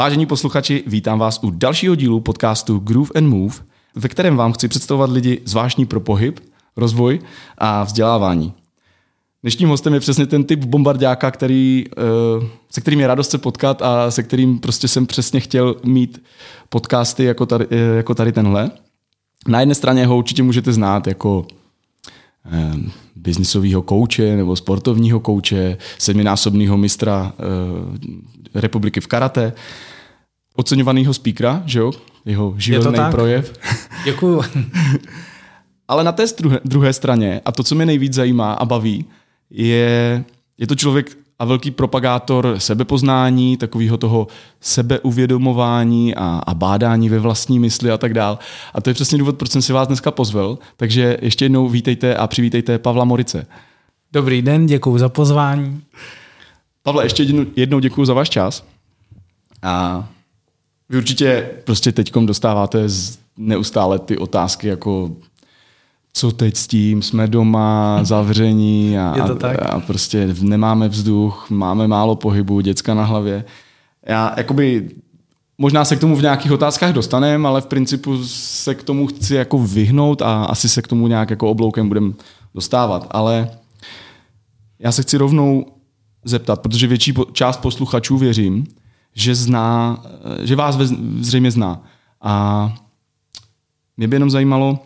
Vážení posluchači, vítám vás u dalšího dílu podcastu Groove and Move, ve kterém vám chci představovat lidi zvláštní pro pohyb, rozvoj a vzdělávání. Dnešním hostem je přesně ten typ bombardáka, se kterým je radost se potkat a se kterým prostě jsem přesně chtěl mít podcasty jako tady tenhle. Na jedné straně ho určitě můžete znát jako biznisového kouče nebo sportovního kouče, sedminásobného mistra republiky v karate, oceňovaného speakera, že jo? Jeho živelný projev. Děkuju. Ale na té druhé straně, a to, co mě nejvíc zajímá a baví, je to člověk a velký propagátor sebepoznání, takového toho sebeuvědomování a bádání ve vlastní mysli a tak dál. A to je přesně důvod, proč jsem si vás dneska pozval. Takže ještě jednou vítejte a přivítejte Pavla Morice. Dobrý den, děkuju za pozvání. Pavle, ještě jednou děkuju za váš čas. A vy určitě prostě teďkom dostáváte neustále ty otázky jako co teď s tím, jsme doma, zavření a prostě nemáme vzduch, máme málo pohybu, děcka na hlavě. Já jakoby, možná se k tomu v nějakých otázkách dostaneme, ale v principu se k tomu chci jako vyhnout a asi se k tomu nějak jako obloukem budeme dostávat. Ale já se chci rovnou zeptat, protože větší část posluchačů věřím, že vás zřejmě zná. A mě by jenom zajímalo,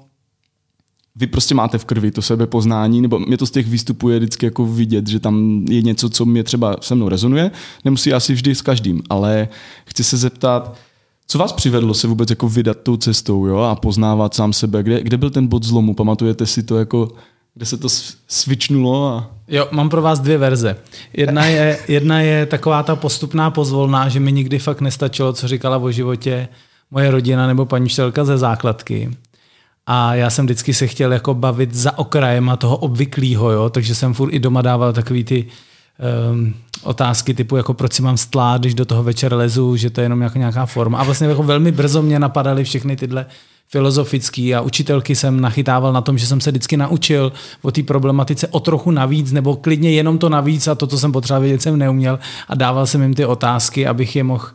vy prostě máte v krvi to sebepoznání, nebo mě to z těch výstupů je vždycky jako vidět, že tam je něco, co mě třeba se mnou rezonuje, nemusí asi vždy s každým, ale chci se zeptat, co vás přivedlo se vůbec jako vydat tou cestou, jo, a poznávat sám sebe, kde byl ten bod zlomu, pamatujete si to jako, kde se to svičnulo? Jo, mám pro vás dvě verze. Jedna je taková ta postupná pozvolná, že mi nikdy fakt nestačilo, co říkala o životě moje rodina nebo paní učitelka ze základky. A já jsem vždycky se chtěl jako bavit za okrajem a toho obvyklýho, jo? Takže jsem furt i doma dával takový ty otázky typu, jako proč si mám stlát, když do toho večer lezu, že to je jenom jako nějaká forma. A vlastně jako velmi brzo mě napadaly všechny tyhle filozofické a učitelky jsem nachytával na tom, že jsem se vždycky naučil o té problematice o trochu navíc, nebo klidně jenom to navíc a to, co jsem potřeboval vědět, jsem neuměl a dával jsem jim ty otázky, abych je mohl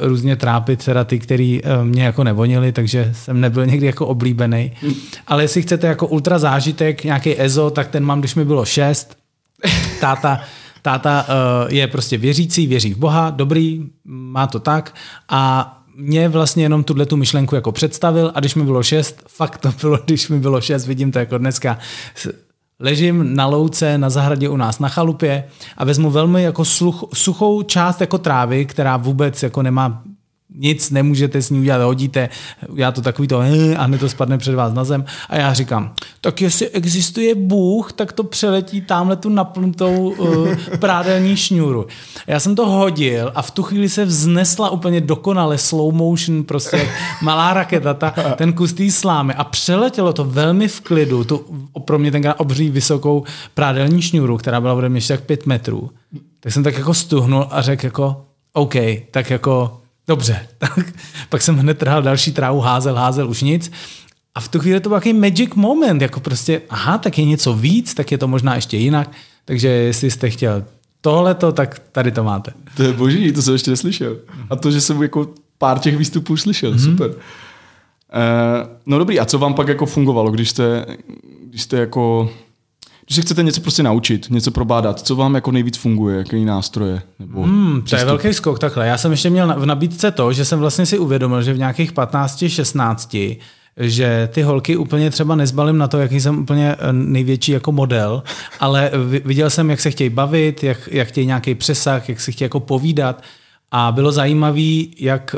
různě trápit, teda ty, který mě jako nevonili, takže jsem nebyl někdy jako oblíbený. Ale jestli chcete jako ultra zážitek, nějaký EZO, tak ten mám, když mi bylo 6. Táta je prostě věřící, věří v Boha, dobrý, má to tak a mě vlastně jenom tu myšlenku jako představil a když mi bylo 6, fakt to bylo, když mi bylo 6, vidím to jako dneska, ležím na louce, na zahradě u nás na chalupě a vezmu velmi jako suchou část jako trávy, která vůbec jako nemá nic, nemůžete s ní udělat, hodíte, já to takový to a hned to spadne před vás na zem a já říkám, tak jestli existuje Bůh, tak to přeletí tamhle tu napnutou prádelní šňůru. Já jsem to hodil a v tu chvíli se vznesla úplně dokonale slow motion, prostě malá raketa, ten kus té slámy a přeletělo to velmi v klidu, tu pro mě tenkrát obří vysokou prádelní šňůru, která byla ode mě ještě tak 5 metrů. Tak jsem tak jako stuhnul a řekl jako OK, tak jako dobře, tak pak jsem hned trhal další trávu, házel, už nic. A v tu chvíli to byl takový magic moment, jako prostě, aha, tak je něco víc, tak je to možná ještě jinak. Takže jestli jste chtěl tohleto, tak tady to máte. To je boží, to jsem ještě neslyšel. A to, že jsem jako pár těch výstupů slyšel, super. No dobrý, a co vám pak jako fungovalo, když se chcete něco prostě naučit, něco probádat, co vám jako nejvíc funguje, jaký nástroje? Nebo to je velký skok takhle. Já jsem ještě měl v nabídce to, že jsem vlastně si uvědomil, že v nějakých 15-16, že ty holky úplně třeba nezbalím na to, jaký jsem úplně největší jako model, ale viděl jsem, jak se chtějí bavit, jak chtějí nějaký přesah, jak se chtějí jako povídat a bylo zajímavý, jak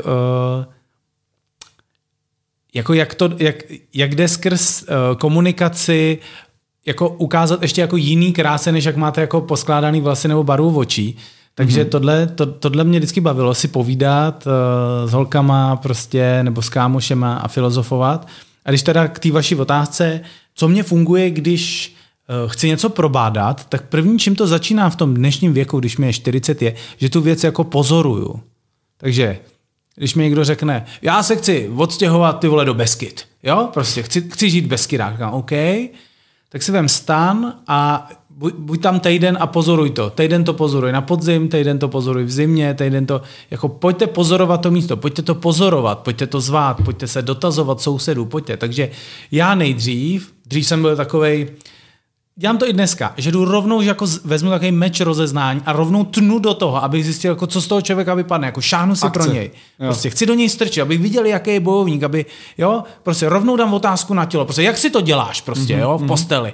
jde skrz komunikaci jako ukázat ještě jako jiný kráse, než jak máte jako poskládaný vlasy nebo barvu očí. Takže tohle mě vždycky bavilo si povídat s holkama prostě, nebo s kámošema a filozofovat. A když teda k té vaší otázce, co mě funguje, když chci něco probádat, tak první, čím to začíná v tom dnešním věku, když mi je 40, je, že tu věc jako pozoruju. Takže když mi někdo řekne, já se chci odstěhovat, ty vole, do Beskyt. Jo, prostě chci žít v Beskydách. OK. Tak si vem stan a buď tam týden a pozoruj to. Týden to pozoruj na podzim, týden to pozoruj v zimě, týden to, jako pojďte pozorovat to místo, pojďte to pozorovat, pojďte to zvát, pojďte se dotazovat sousedů, pojďte. Takže já dřív jsem byl takovej, dělám to i dneska, že jdu rovnou, že jako vezmu takový meč rozeznání a rovnou tnu do toho, abych zjistil, jako co z toho člověka vypadne, jako šáhnu si pro něj. Prostě chci do něj strčit, abych viděl, jaký je bojovník, aby, jo, prostě rovnou dám otázku na tělo, prostě jak si to děláš, prostě, jo, v posteli.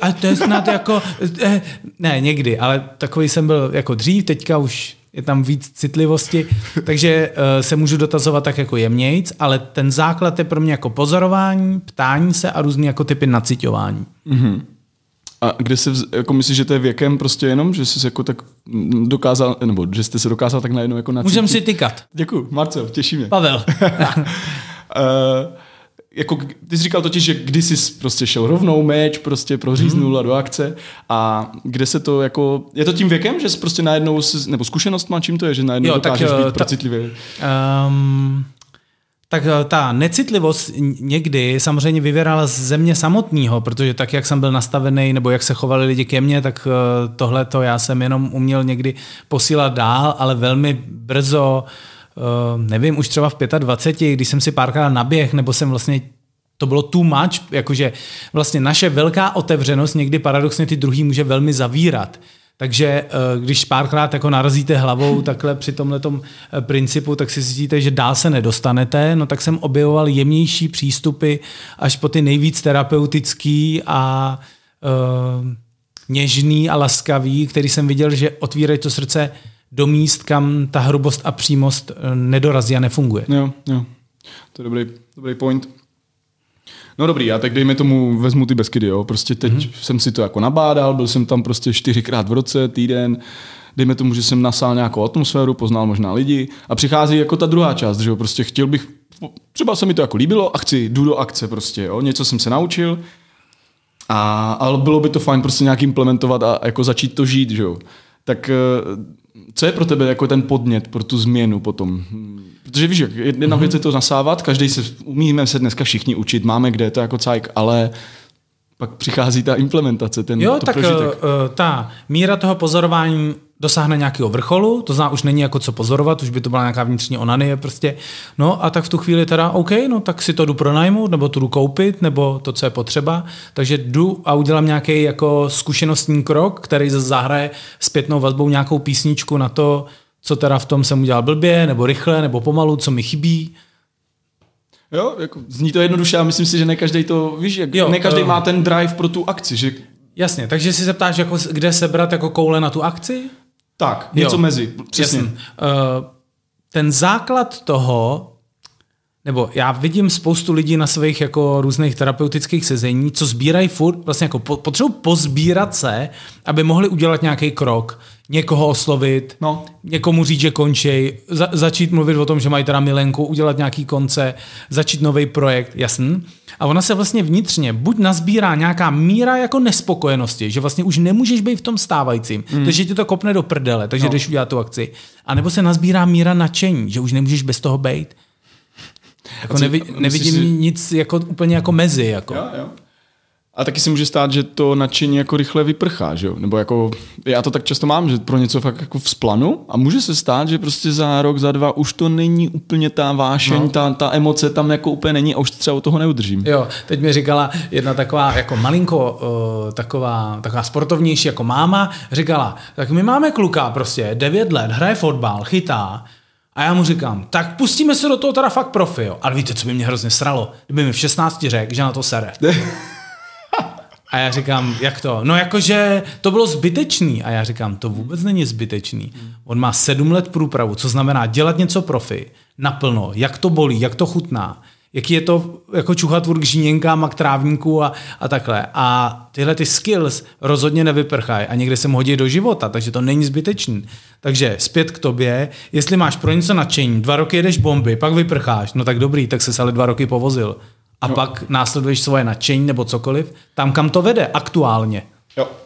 A to je snad jako, ne, někdy, ale takový jsem byl jako dřív, teďka už je tam víc citlivosti, takže se můžu dotazovat tak jako jemnějc, ale ten základ je pro mě jako pozorování, ptání se a různý jako typy naciťování. Mm-hmm. A kde se, jako myslíš, že to je věkem prostě jenom, že jsi jako tak dokázal, nebo že jste se dokázal tak najednou jako nacítit? Můžem si tykat. Děkuju, Marcel, těší mě. Pavel. Jako, ty jsi říkal totiž, že když jsi prostě šel rovnou meč, prostě proříznul a do akce a kde se to jako, je to tím věkem, že jsi prostě najednou, nebo zkušenost má, čím to je, že najednou jo, dokážeš tak, být procitlivě? Tak ta necitlivost někdy samozřejmě vyvěrala ze mě samotného, protože tak, jak jsem byl nastavený, nebo jak se chovali lidi ke mně, tak tohleto já jsem jenom uměl někdy posílat dál, ale velmi brzo, nevím, už třeba v 25, když jsem si párkrát naběh, nebo jsem vlastně, to bylo too much, jakože vlastně naše velká otevřenost někdy paradoxně ty druhý může velmi zavírat. Takže když párkrát jako narazíte hlavou takhle při tomhletom principu, tak si cítíte, že dál se nedostanete, no tak jsem objevoval jemnější přístupy až po ty nejvíc terapeutický a něžný a laskavý, který jsem viděl, že otvírají to srdce do míst, kam ta hrubost a přímost nedorazí a nefunguje. Jo. To je dobrý point. No dobrý, já tak dejme tomu, vezmu ty Beskidy, jo. Prostě teď jsem si to jako nabádal, byl jsem tam prostě 4x v roce, týden, dejme tomu, že jsem nasál nějakou atmosféru, poznal možná lidi a přichází jako ta druhá část, že jo, prostě chtěl bych, třeba se mi to jako líbilo a jdu do akce prostě, jo, něco jsem se naučil, ale bylo by to fajn prostě nějak implementovat a jako začít to žít, že jo. Tak co je pro tebe jako ten podnět pro tu změnu potom? Protože víš, jedna věc je to nasávat, každý se umíme se dneska všichni učit, máme kde, to jako cajk, ale pak přichází ta implementace, ten jo, to tak prožitek. Ta míra toho pozorování dosáhne nějakého vrcholu, to znamená, už není jako co pozorovat, už by to byla nějaká vnitřní onanie prostě. No a tak v tu chvíli teda OK, no tak si to jdu pronajmout, nebo to jdu koupit, nebo to, co je potřeba. Takže jdu a udělám nějaký jako zkušenostní krok, který zahraje zpětnou vazbou nějakou písničku na to, co teda v tom jsem udělal blbě, nebo rychle, nebo pomalu, co mi chybí. Jo, jako zní to jednoduše a myslím si, že ne každý to, víš, ne každý má ten drive pro tu akci, že... Jasně, takže si se ptáš, jako, kde sebrat jako koule na tu akci? Tak, něco mezi, přesně. Ten základ toho, nebo já vidím spoustu lidí na svých jako různých terapeutických sezení, co sbírají furt, vlastně jako potřebují pozbírat se, aby mohli udělat nějaký krok, někoho oslovit, někomu říct, že končej, začít mluvit o tom, že mají teda milenku, udělat nějaký konce, začít nový projekt, jasný. A ona se vlastně vnitřně buď nazbírá nějaká míra jako nespokojenosti, že vlastně už nemůžeš být v tom stávajícím, takže ti to kopne do prdele, takže jdeš udělat tu akci. A nebo se nazbírá míra nadšení, že už nemůžeš bez toho bejt. Jako nevidím nic jako úplně jako mezi. Jako. Jo. A taky se může stát, že to nadšení jako rychle vyprchá, že jo? Nebo jako, já to tak často mám, že pro něco fakt jako vzplanu a může se stát, že prostě za rok, za dva už to není úplně ta vášeň, ta emoce tam jako úplně není a už třeba toho neudržím. Jo, teď mi říkala jedna taková jako malinko taková sportovnější jako máma, říkala, tak my máme kluka prostě 9 let, hraje fotbal, chytá. A já mu říkám, tak pustíme se do toho teda fakt profi, jo. Ale víte, co by mě hrozně sralo? Kdyby mi v 16 řekl, že na to sere. A já říkám, jak to? No jakože to bylo zbytečný. A já říkám, to vůbec není zbytečný. On má 7 let průpravu, co znamená dělat něco profi, naplno, jak to bolí, jak to chutná, jaký je to jako čuchat k žíněnkám a k trávníku a takhle. A tyhle ty skills rozhodně nevyprchají a někde se mu hodí do života, takže to není zbytečný. Takže zpět k tobě, jestli máš pro něco nadšení, 2 roky jedeš bomby, pak vyprcháš, no tak dobrý, tak ses ale 2 roky povozil. A pak následuješ svoje nadšení nebo cokoliv, tam kam to vede aktuálně.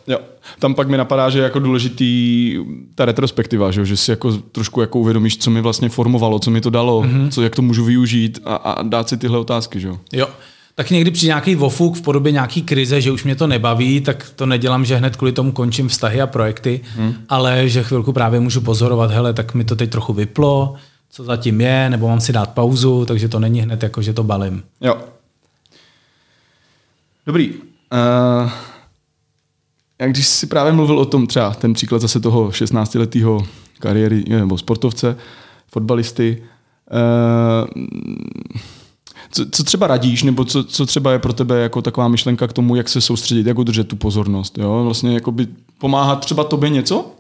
Jo. Tam pak mi napadá, že je jako důležitý ta retrospektiva, že si jako trošku jako uvědomíš, co mi vlastně formovalo, co mi to dalo, jak to můžu využít a dát si tyhle otázky. Že? Jo, tak někdy při nějaký ofuk v podobě nějaký krize, že už mě to nebaví, tak to nedělám, že hned kvůli tomu končím vztahy a projekty, ale že chvilku právě můžu pozorovat, hele, tak mi to teď trochu vyplo, co zatím je, nebo mám si dát pauzu, takže to není hned jako, že to balím. Jo. Dobrý. Jak když jsi právě mluvil o tom, třeba ten příklad zase toho 16-letého kariéry nebo sportovce, fotbalisty, co třeba radíš, nebo co třeba je pro tebe jako taková myšlenka k tomu, jak se soustředit, jak udržet tu pozornost, jo? Vlastně jako by pomáhat třeba tobě něco?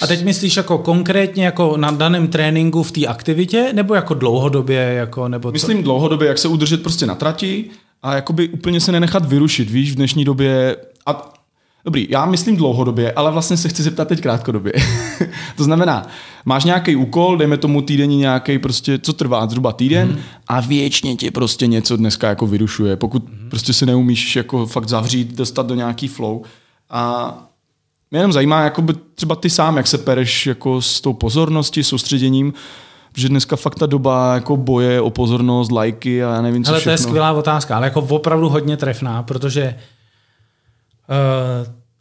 A teď myslíš jako konkrétně jako na daném tréninku v té aktivitě, nebo jako dlouhodobě? Jako, nebo co? Myslím dlouhodobě, jak se udržet prostě na trati a jakoby úplně se nenechat vyrušit, víš, v dnešní době. A dobrý, já myslím dlouhodobě, ale vlastně se chci zeptat teď krátkodobě. To znamená, máš nějaký úkol, dejme tomu týdenní nějaký prostě, co trvá zhruba týden a věčně tě prostě něco dneska jako vyrušuje, pokud prostě se neumíš jako fakt zavřít, dostat do nějaký flow. A mě jenom zajímá, jako by třeba ty sám, jak se pereš jako s tou pozorností, soustředěním, protože dneska fakt ta doba jako boje o pozornost, lajky a já nevím, co všechno. Ale to je skvělá otázka, ale jako opravdu hodně trefná, protože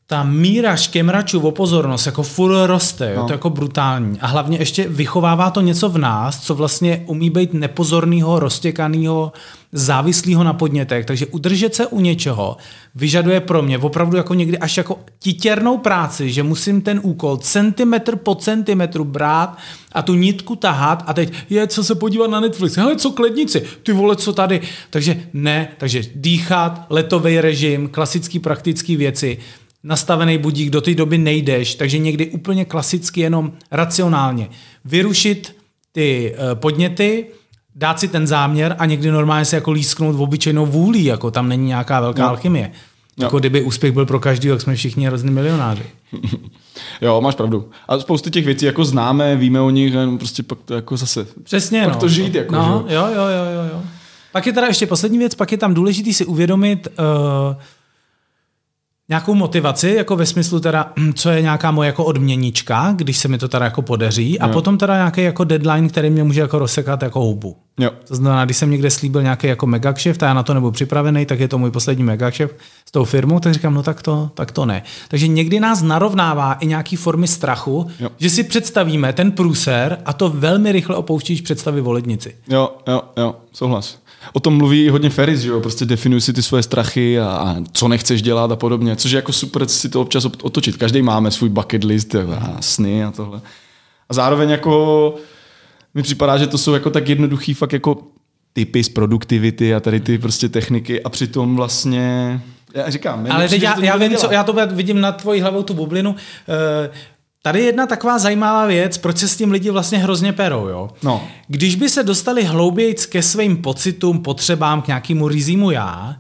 ta míra škemračů o pozornost jako furt roste, jo? To je jako brutální. A hlavně ještě vychovává to něco v nás, co vlastně umí být nepozornýho, roztěkanýho, závislýho na podnětech. Takže udržet se u něčeho vyžaduje pro mě opravdu jako někdy až jako titěrnou práci, že musím ten úkol centimetr po centimetru brát a tu nitku tahat a teď je co se podívat na Netflix, hele co klednici, ty vole co tady. Takže ne, takže dýchat, letový režim, klasický praktický věci, nastavený budík, do té doby nejdeš, takže někdy úplně klasicky jenom racionálně vyrušit ty podněty, dát si ten záměr a někdy normálně se jako lísknout v obyčejnou vůlí, jako tam není nějaká velká alchymie. Jako kdyby úspěch byl pro každýho, tak jsme všichni hrozný milionáři. Jo, máš pravdu. A spoustu těch věcí jako známe, víme o nich, a prostě pak to jako zase. Přesně, pak to žít jako. No, že? Jo. Pak je teda ještě poslední věc, pak je tam důležitý si uvědomit nějakou motivaci, jako ve smyslu teda, co je nějaká moje jako odměnička, když se mi to teda jako podaří, a potom teda nějaký jako deadline, který mě může jako rozsekat jako hubu. Jo. To znamená, když jsem někde slíbil nějaký jako megakšeft a já na to nebudu připravený, tak je to můj poslední megakšeft s tou firmou, tak říkám, no tak to ne. Takže někdy nás narovnává i nějaký formy strachu, že si představíme ten průser a to velmi rychle opouštíš představy o lednici. Jo, souhlas. O tom mluví hodně Ferriss, že jo, prostě definuj si ty svoje strachy a co nechceš dělat a podobně, což je jako super si to občas otočit. Každý máme svůj bucket list a sny a tohle. A zároveň jako mi připadá, že to jsou jako tak jednoduchý fakt jako typy z produktivity a tady ty prostě techniky a přitom vlastně, já říkám, ale nepřijde, já vím, co, já to vidím na tvojí hlavou tu bublinu, tady je jedna taková zajímavá věc, proč se s tím lidi vlastně hrozně perou. Jo? No. Když by se dostali hloubějc ke svým pocitům, potřebám, k nějakému rizímu já,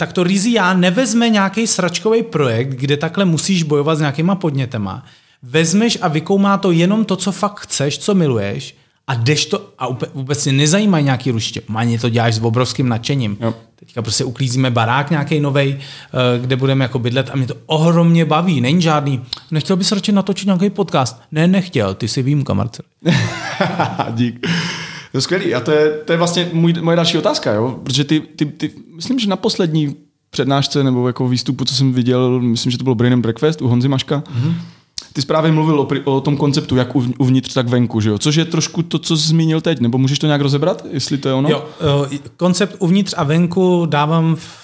tak to rizí já nevezme nějaký sračkový projekt, kde takhle musíš bojovat s nějakýma podnětema. Vezmeš a vykoumá to jenom to, co fakt chceš, co miluješ a jdeš to a vůbec mě nezajímají nějaký ruště. Maně to děláš s obrovským nadšením. Jo. Teďka prostě uklízíme barák nějaký novej, kde budeme jako bydlet a mě to ohromně baví. Není žádný, nechtěl bys radši natočit nějaký podcast? Ne, nechtěl, ty si výjimka, Marcel. Dík. To je skvělý a to je vlastně moje další otázka, jo? Protože ty myslím, že na poslední přednášce nebo jako výstupu, co jsem viděl, myslím, že to bylo Brain and Breakfast u Honzy Maška, ty zprávě mluvil o tom konceptu, jak uvnitř, tak venku, že jo? Což je trošku to, co zmínil teď, nebo můžeš to nějak rozebrat, jestli to je ono? Jo, koncept uvnitř a venku dávám v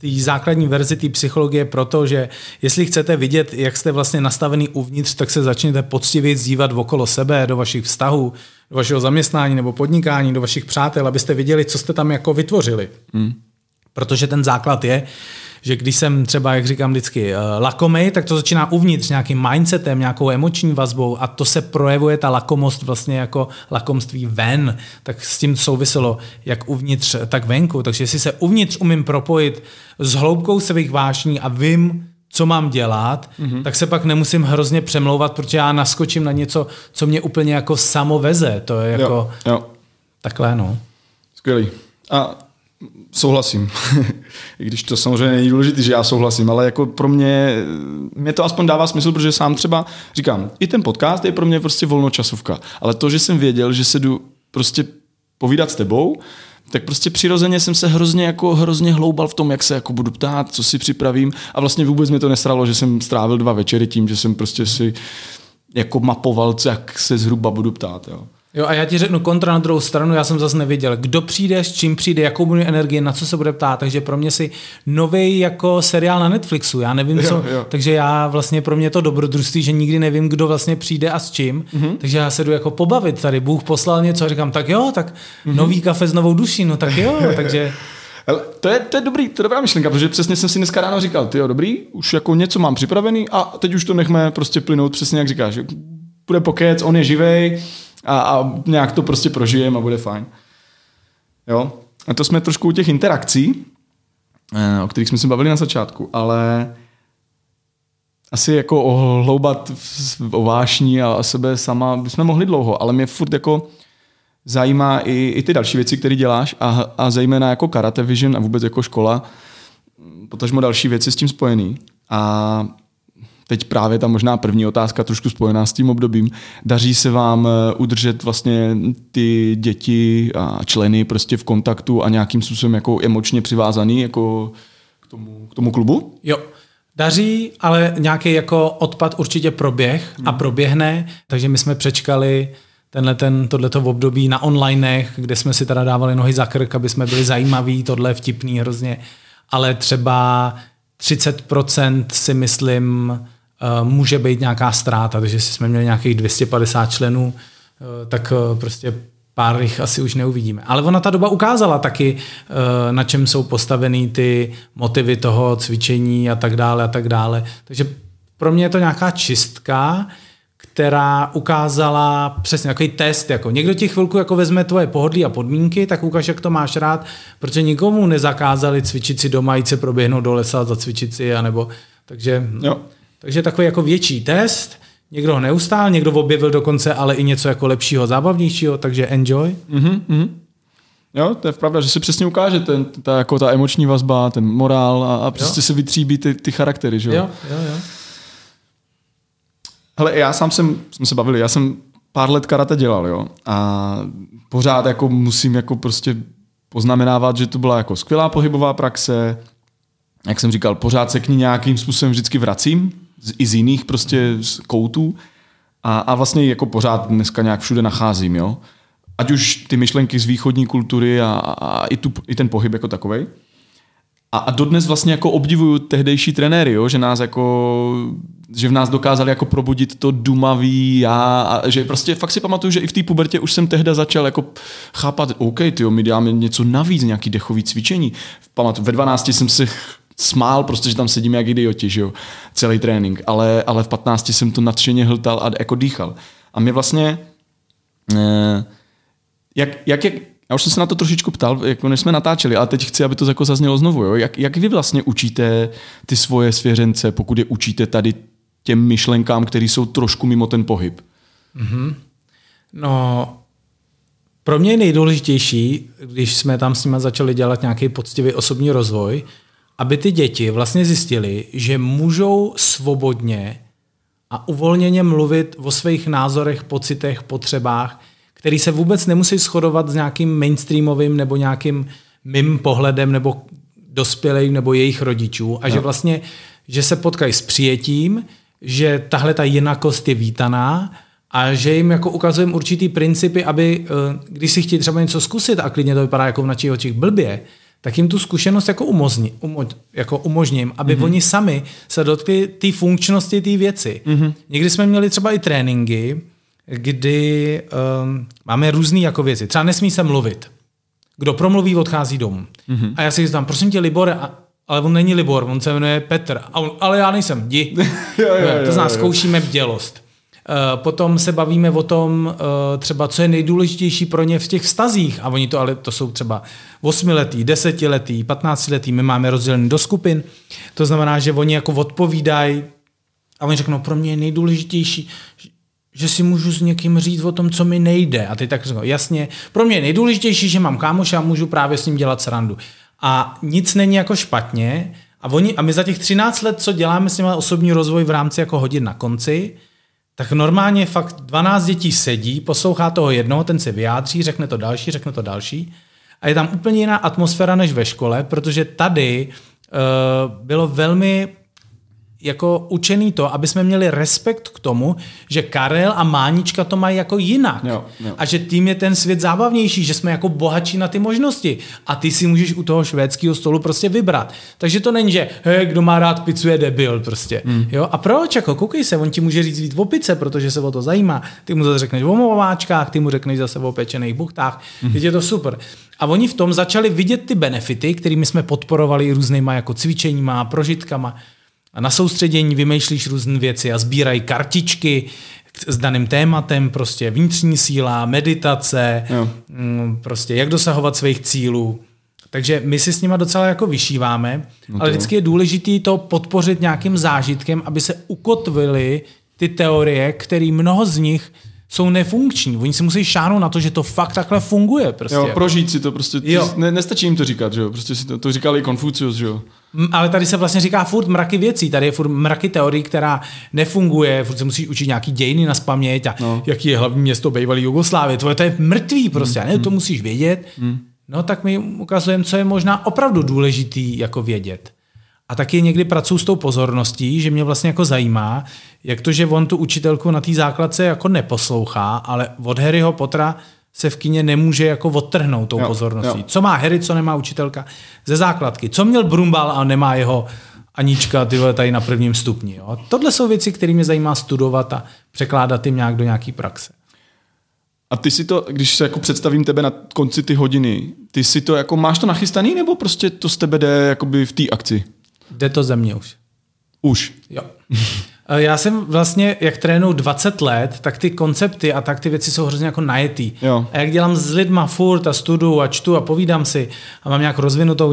té základní verzi té psychologie proto, že jestli chcete vidět, jak jste vlastně nastavený uvnitř, tak se začněte poctivě dívat okolo sebe, do vašich vztahů, do vašeho zaměstnání nebo podnikání, do vašich přátel, abyste viděli, co jste tam jako vytvořili. Protože ten základ je, že když jsem třeba, jak říkám vždycky, lakomej, tak to začíná uvnitř nějakým mindsetem, nějakou emoční vazbou a to se projevuje ta lakomost vlastně jako lakomství ven. Tak s tím souviselo jak uvnitř, tak venku. Takže jestli se uvnitř umím propojit s hloubkou svých vášní a vím, co mám dělat, tak se pak nemusím hrozně přemlouvat, protože já naskočím na něco, co mě úplně jako samoveze. To je jako takhle, no. Skvělý. A souhlasím. I když to samozřejmě není důležité, že já souhlasím, ale jako pro mě to aspoň dává smysl, protože sám třeba říkám, i ten podcast je pro mě prostě volnočasovka, ale to, že jsem věděl, že se jdu prostě povídat s tebou, tak prostě přirozeně jsem se hrozně hloubal v tom, jak se jako budu ptát, co si připravím, a vlastně vůbec mi to nesralo, že jsem strávil 2 večery tím, že jsem prostě si jako mapoval, jak se zhruba budu ptát, jo. Jo, a já ti řeknu kontra na druhou stranu, já jsem zase neviděl, kdo přijde, s čím přijde, jakou bude energie, na co se bude ptát, takže pro mě si novej jako seriál na Netflixu, já nevím co, jo. Takže já vlastně pro mě to dobrodružství, že nikdy nevím, kdo vlastně přijde a s čím, takže já se jdu jako pobavit tady, Bůh poslal něco a říkám, tak jo, tak nový kafe s novou duší, no tak jo, takže... Hele, to je dobrý, to je dobrá myšlenka, protože přesně jsem si dneska ráno říkal, tyjo, dobrý, už jako něco mám připravený a teď už to nechme prostě plynout, přesně jak říkáš, bude pokec, on je živej a nějak to prostě prožijeme a bude fajn. Jo, a to jsme trošku u těch interakcí, o kterých jsme se bavili na začátku, ale asi jako ohloubat o vášní a sebe sama bychom mohli dlouho, ale mě furt jako zajímá i ty další věci, které děláš a zejména jako Karate Vision a vůbec jako škola, potažmo další věci s tím spojený. A teď právě ta možná první otázka, trošku spojená s tím obdobím. Daří se vám udržet vlastně ty děti a členy prostě v kontaktu a nějakým způsobem jako emočně přivázaný jako k tomu klubu? Jo. Daří, ale nějaký jako odpad určitě proběhne, takže my jsme přečkali tohleto období na onlinech, kde jsme si teda dávali nohy za krk, aby jsme byli zajímaví, tohle je vtipný hrozně, ale třeba 30% si myslím může být nějaká ztráta, takže jestli jsme měli nějakých 250 členů, tak prostě pár jich asi už neuvidíme. Ale ona ta doba ukázala taky, na čem jsou postavený ty motivy toho cvičení a tak dále. Takže pro mě je to nějaká čistka, která ukázala přesně takový test. Jako někdo ti chvilku jako vezme tvoje pohodlí a podmínky, tak ukáž, jak to máš rád, protože nikomu nezakázali cvičit si doma, jít se proběhnout do lesa, zacvičit si, anebo... Takže takový jako větší test, někdo ho neustál, někdo objevil dokonce, ale i něco jako lepšího, zábavnějšího, takže enjoy. Jo, to je pravda, že si přesně ukáže ta emoční vazba, ten morál a prostě se vytříbí ty charaktery, že jo? Jo. Hele, já sám jsme se bavili, já jsem pár let karate dělal, jo, a pořád jako musím jako prostě poznamenávat, že to byla jako skvělá pohybová praxe, jak jsem říkal, pořád se k ní nějakým způsobem vždycky vracím, i z jiných prostě z koutů a vlastně jako pořád dneska nějak všude nacházím, jo, ať už ty myšlenky z východní kultury a i ten pohyb jako takovej. A dodnes vlastně jako obdivuju tehdejší trenéry, jo? Že v nás dokázali jako probudit to dumavý já, a že prostě fakt si pamatuju, že i v té pubertě už jsem tehda začal jako chápat, OK, tyjo, my děláme něco navíc, nějaký dechový cvičení. Pamatuju, ve 12 jsem se smál, protože tam sedím jak idioti, že jo, celý trénink, ale v 15 jsem to nadšeně hltal a jako dýchal. A mě vlastně, já už jsem se na to trošičku ptal, jako než jsme natáčeli, ale teď chci, aby to jako zaznělo znovu. Jo? Jak vy vlastně učíte ty svoje svěřence, pokud je učíte tady těm myšlenkám, které jsou trošku mimo ten pohyb? Mm-hmm. No, pro mě je nejdůležitější, když jsme tam s nima začali dělat nějaký poctivý osobní rozvoj, aby ty děti vlastně zjistili, že můžou svobodně a uvolněně mluvit o svých názorech, pocitech, potřebách, který se vůbec nemusí shodovat s nějakým mainstreamovým nebo nějakým mým pohledem nebo dospělým nebo jejich rodičů. A že vlastně, že se potkají s přijetím, že tahle ta jinakost je vítaná a že jim jako ukazujem určitý principy, aby když si chtějí třeba něco zkusit a klidně to vypadá jako v našich očích blbě, tak jim tu zkušenost jako umožním, aby oni sami se dotkli té funkčnosti té věci. Někdy jsme měli třeba i tréninky, kdy máme různý jako věci. Třeba nesmí se mluvit. Kdo promluví, odchází domů. A já si říkám, prosím tě, Libore, ale on není Libor, on se jmenuje Petr. A on, ale já nejsem, jdi. To znamená, zkoušíme bdělost. Potom se bavíme o tom, třeba co je nejdůležitější pro ně v těch vztazích. A oni to, ale to jsou třeba 8letý, 10letý, 15letý, my máme rozdělený do skupin. To znamená, že oni jako odpovídají a oni řeknou, pro mě je nejdůležitější, že si můžu s někým říct o tom, co mi nejde. A ty tak říkám, jasně, pro mě je nejdůležitější, že mám kámoša a můžu právě s ním dělat srandu. A nic není jako špatně. A my za těch 13 let, co děláme s nimi osobní rozvoj v rámci jako hodin na konci, tak normálně fakt 12 dětí sedí, poslouchá toho jednoho, ten se vyjádří, řekne to další. A A je tam úplně jiná atmosféra než ve škole, protože tady bylo velmi jako učený to, aby jsme měli respekt k tomu, že Karel a Mánička to mají jako jinak. Jo. A že tím je ten svět zábavnější, že jsme jako bohatší na ty možnosti. A ty si můžeš u toho švédského stolu prostě vybrat. Takže to není, že hej, kdo má rád pizzu je debil prostě. Mm. Jo? A proč? Jako, koukej se, on ti může říct víc o pice, protože se o to zajímá. Ty mu zase řekneš o mováčkách, ty mu řekneš zase o pečených buchtách. Teď je to super. A oni v tom začali vidět ty benefity, kterými jsme podporovali různýma jako cvičeníma, prožitkama. A na soustředění vymýšlíš různé věci a sbírají kartičky s daným tématem, prostě vnitřní síla, meditace, prostě jak dosahovat svých cílů. Takže my si s nima docela jako vyšíváme, ale vždycky je důležité to podpořit nějakým zážitkem, aby se ukotvily ty teorie, které mnoho z nich jsou nefunkční. Oni si musí šáhnout na to, že to fakt takhle funguje. Prostě. Jo, prožít si to prostě. Nestačí jim to říkat, že jo? Prostě si to říkal i Konfucius, že jo? Ale tady se vlastně říká furt mraky věcí. Tady je furt mraky teorií, která nefunguje. Furt se musí učit nějaký dějiny nazpaměť a jaký je hlavní město bývalý Jugoslávie. To je mrtvý prostě. A ne, to musíš vědět. No tak my ukazujeme, co je možná opravdu důležitý jako vědět. A taky někdy pracuji s tou pozorností, že mě vlastně jako zajímá, jak to, že on tu učitelku na té základce jako neposlouchá, ale od Harryho Pottera se v kině nemůže jako odtrhnout tou pozorností. Jo. Co má Harry, co nemá učitelka ze základky? Co měl Brumbal a nemá jeho Anička tady na prvním stupni? Jo? Tohle jsou věci, které mě zajímá studovat a překládat jim nějak do nějaký praxe. A ty si to, když se jako představím tebe na konci ty hodiny, ty si to jako máš to nachystaný, nebo prostě to z tebe jde jakoby v té akci? Jde to ze mě už. Už? Jo. Já jsem vlastně, jak trénuju 20 let, tak ty koncepty a tak ty věci jsou hrozně jako najetý. Jo. A jak dělám s lidma furt a studuju a čtu a povídám si a mám nějak rozvinutou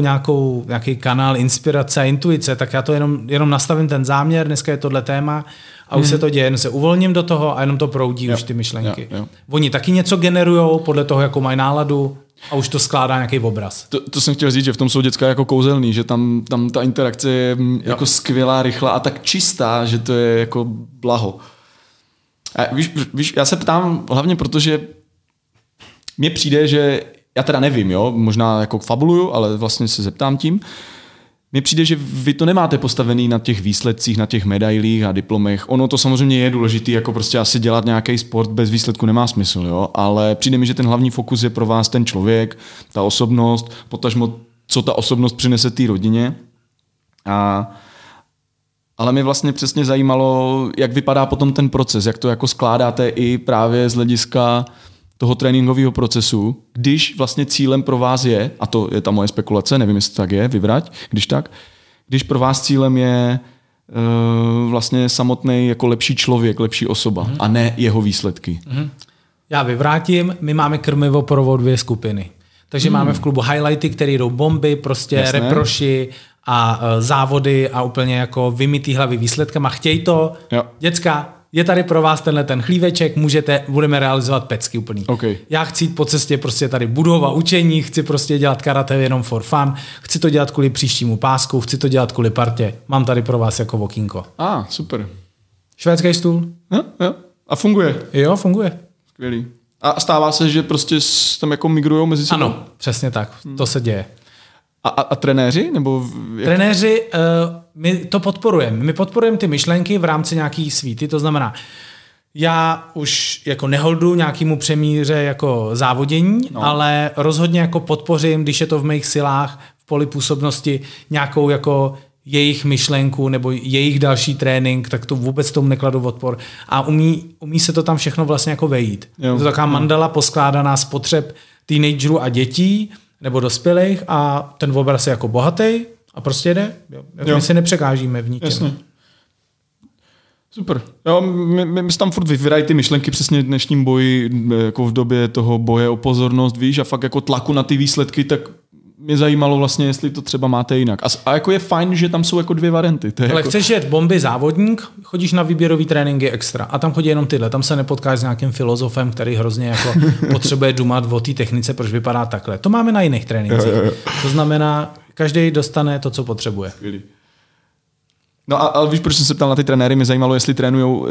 nějaký kanál inspirace a intuice, tak já to jenom nastavím ten záměr, dneska je tohle téma a už se to děje, jen se uvolním do toho a jenom to proudí už ty myšlenky. Jo. Oni taky něco generujou podle toho, jakou mají náladu. A už to skládá nějaký obraz. To jsem chtěl říct, že v tom jsou děcka jako kouzelný, že tam ta interakce je jako skvělá, rychlá a tak čistá, že to je jako blaho. A víš, já se ptám hlavně proto, že mně přijde, že já teda nevím, jo, možná jako fabuluju, ale vlastně se zeptám tím. Mně přijde, že vy to nemáte postavený na těch výsledcích, na těch medailích a diplomech. Ono to samozřejmě je důležitý, jako prostě asi dělat nějaký sport bez výsledku nemá smysl, jo? Ale přijde mi, že ten hlavní fokus je pro vás ten člověk, ta osobnost, potažmo, co ta osobnost přinese té rodině. Ale mě vlastně přesně zajímalo, jak vypadá potom ten proces, jak to jako skládáte i právě z hlediska toho tréninkového procesu, když vlastně cílem pro vás je, a to je ta moje spekulace, nevím, jestli tak je, vyvrať, když pro vás cílem je vlastně samotný jako lepší člověk, lepší osoba a ne jeho výsledky. Já vyvrátím, my máme krmivo pro dvě skupiny. Takže máme v klubu highlighty, které jdou bomby, prostě reproši a závody a úplně jako vymytý hlavy výsledkama. Chtěj to, děcka, je tady pro vás tenhle ten chlíveček, budeme realizovat pecky úplný. Okay. Já chci jít po cestě prostě tady budova učení, chci prostě dělat karate jenom for fun, chci to dělat kvůli příštímu pásku, chci to dělat kvůli partě. Mám tady pro vás jako okýnko. Super. Švédský stůl. Jo. A funguje. Jo, funguje. Skvělý. A stává se, že prostě tam jako migrujou mezi sebou? Ano, přesně tak. To se děje. A trenéři? Nebo jak... Trenéři, my to podporujeme. My podporujeme ty myšlenky v rámci nějaký svíty, to znamená, já už jako neholdu nějakému přemíře jako závodění, ale rozhodně jako podpořím, když je to v mých silách, v poli působnosti, nějakou jako jejich myšlenku nebo jejich další trénink, tak to vůbec tomu nekladu v odpor. A umí se to tam všechno vlastně jako vejít. Jo. Je to taková mandala poskládaná z potřeb teenagerů a dětí, nebo dospělých a ten obraz je jako bohatý a prostě jde. My si nepřekážíme v ničem. Jasně. Super. Jo, my tam furt vyvírají ty myšlenky přesně v dnešním boji, jako v době toho boje o pozornost, víš, a fakt jako tlaku na ty výsledky, tak mě zajímalo vlastně, jestli to třeba máte jinak. A jako je fajn, že tam jsou jako dvě varianty. Ale jako... chceš jet bomby závodník, chodíš na výběrový tréninky extra a tam chodí jenom tyhle. Tam se nepotkáš s nějakým filozofem, který hrozně jako potřebuje dumat o té technice, proč vypadá takhle. To máme na jiných trénincích. To znamená, každý dostane to, co potřebuje. Skvělý. No ale víš, proč jsem se ptal na ty trenéry? Mě zajímalo, jestli trénujou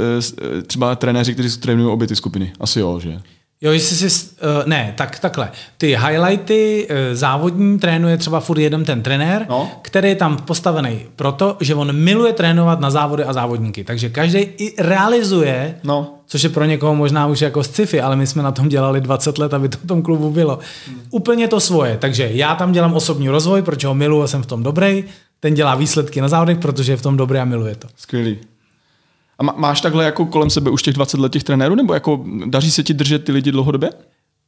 třeba trenéři, kteří trénují obě ty skupiny. Asi jo, že? Jo, jestli si... Ne, tak takhle. Ty highlighty závodní trénuje třeba furt jeden ten trenér, no, který je tam postavený proto, že on miluje trénovat na závody a závodníky. Takže každý i realizuje, no, což je pro někoho možná už jako sci-fi, ale my jsme na tom dělali 20 let, aby to v tom klubu bylo. Úplně to svoje. Takže já tam dělám osobní rozvoj, protože ho miluju a jsem v tom dobrý. Ten dělá výsledky na závodech, protože je v tom dobrý a miluje to. Skvělý. A máš takhle jako kolem sebe už těch 20 let těch trenérů, nebo jako daří se ti držet ty lidi dlouhodobě?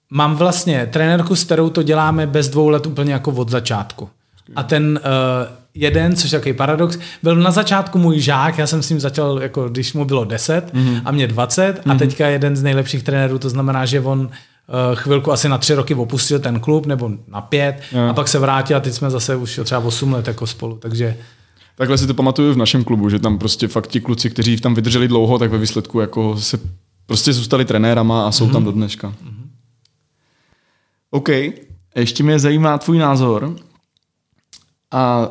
Mám vlastně trenérku, s kterou to děláme bez 2 let úplně jako od začátku. A ten jeden, což je takový paradox, byl na začátku můj žák, já jsem s ním začal, jako když mu bylo 10 a mě 20 a teďka jeden z nejlepších trenérů, to znamená, že on chvilku asi na 3 roky opustil ten klub, nebo na 5 a pak se vrátil a teď jsme zase už třeba 8 let jako spolu, takže... Takhle si to pamatuju v našem klubu, že tam prostě fakt ti kluci, kteří tam vydrželi dlouho, tak ve výsledku jako se prostě zůstali trenérama a jsou tam do dneška. OK, ještě mě zajímá tvůj názor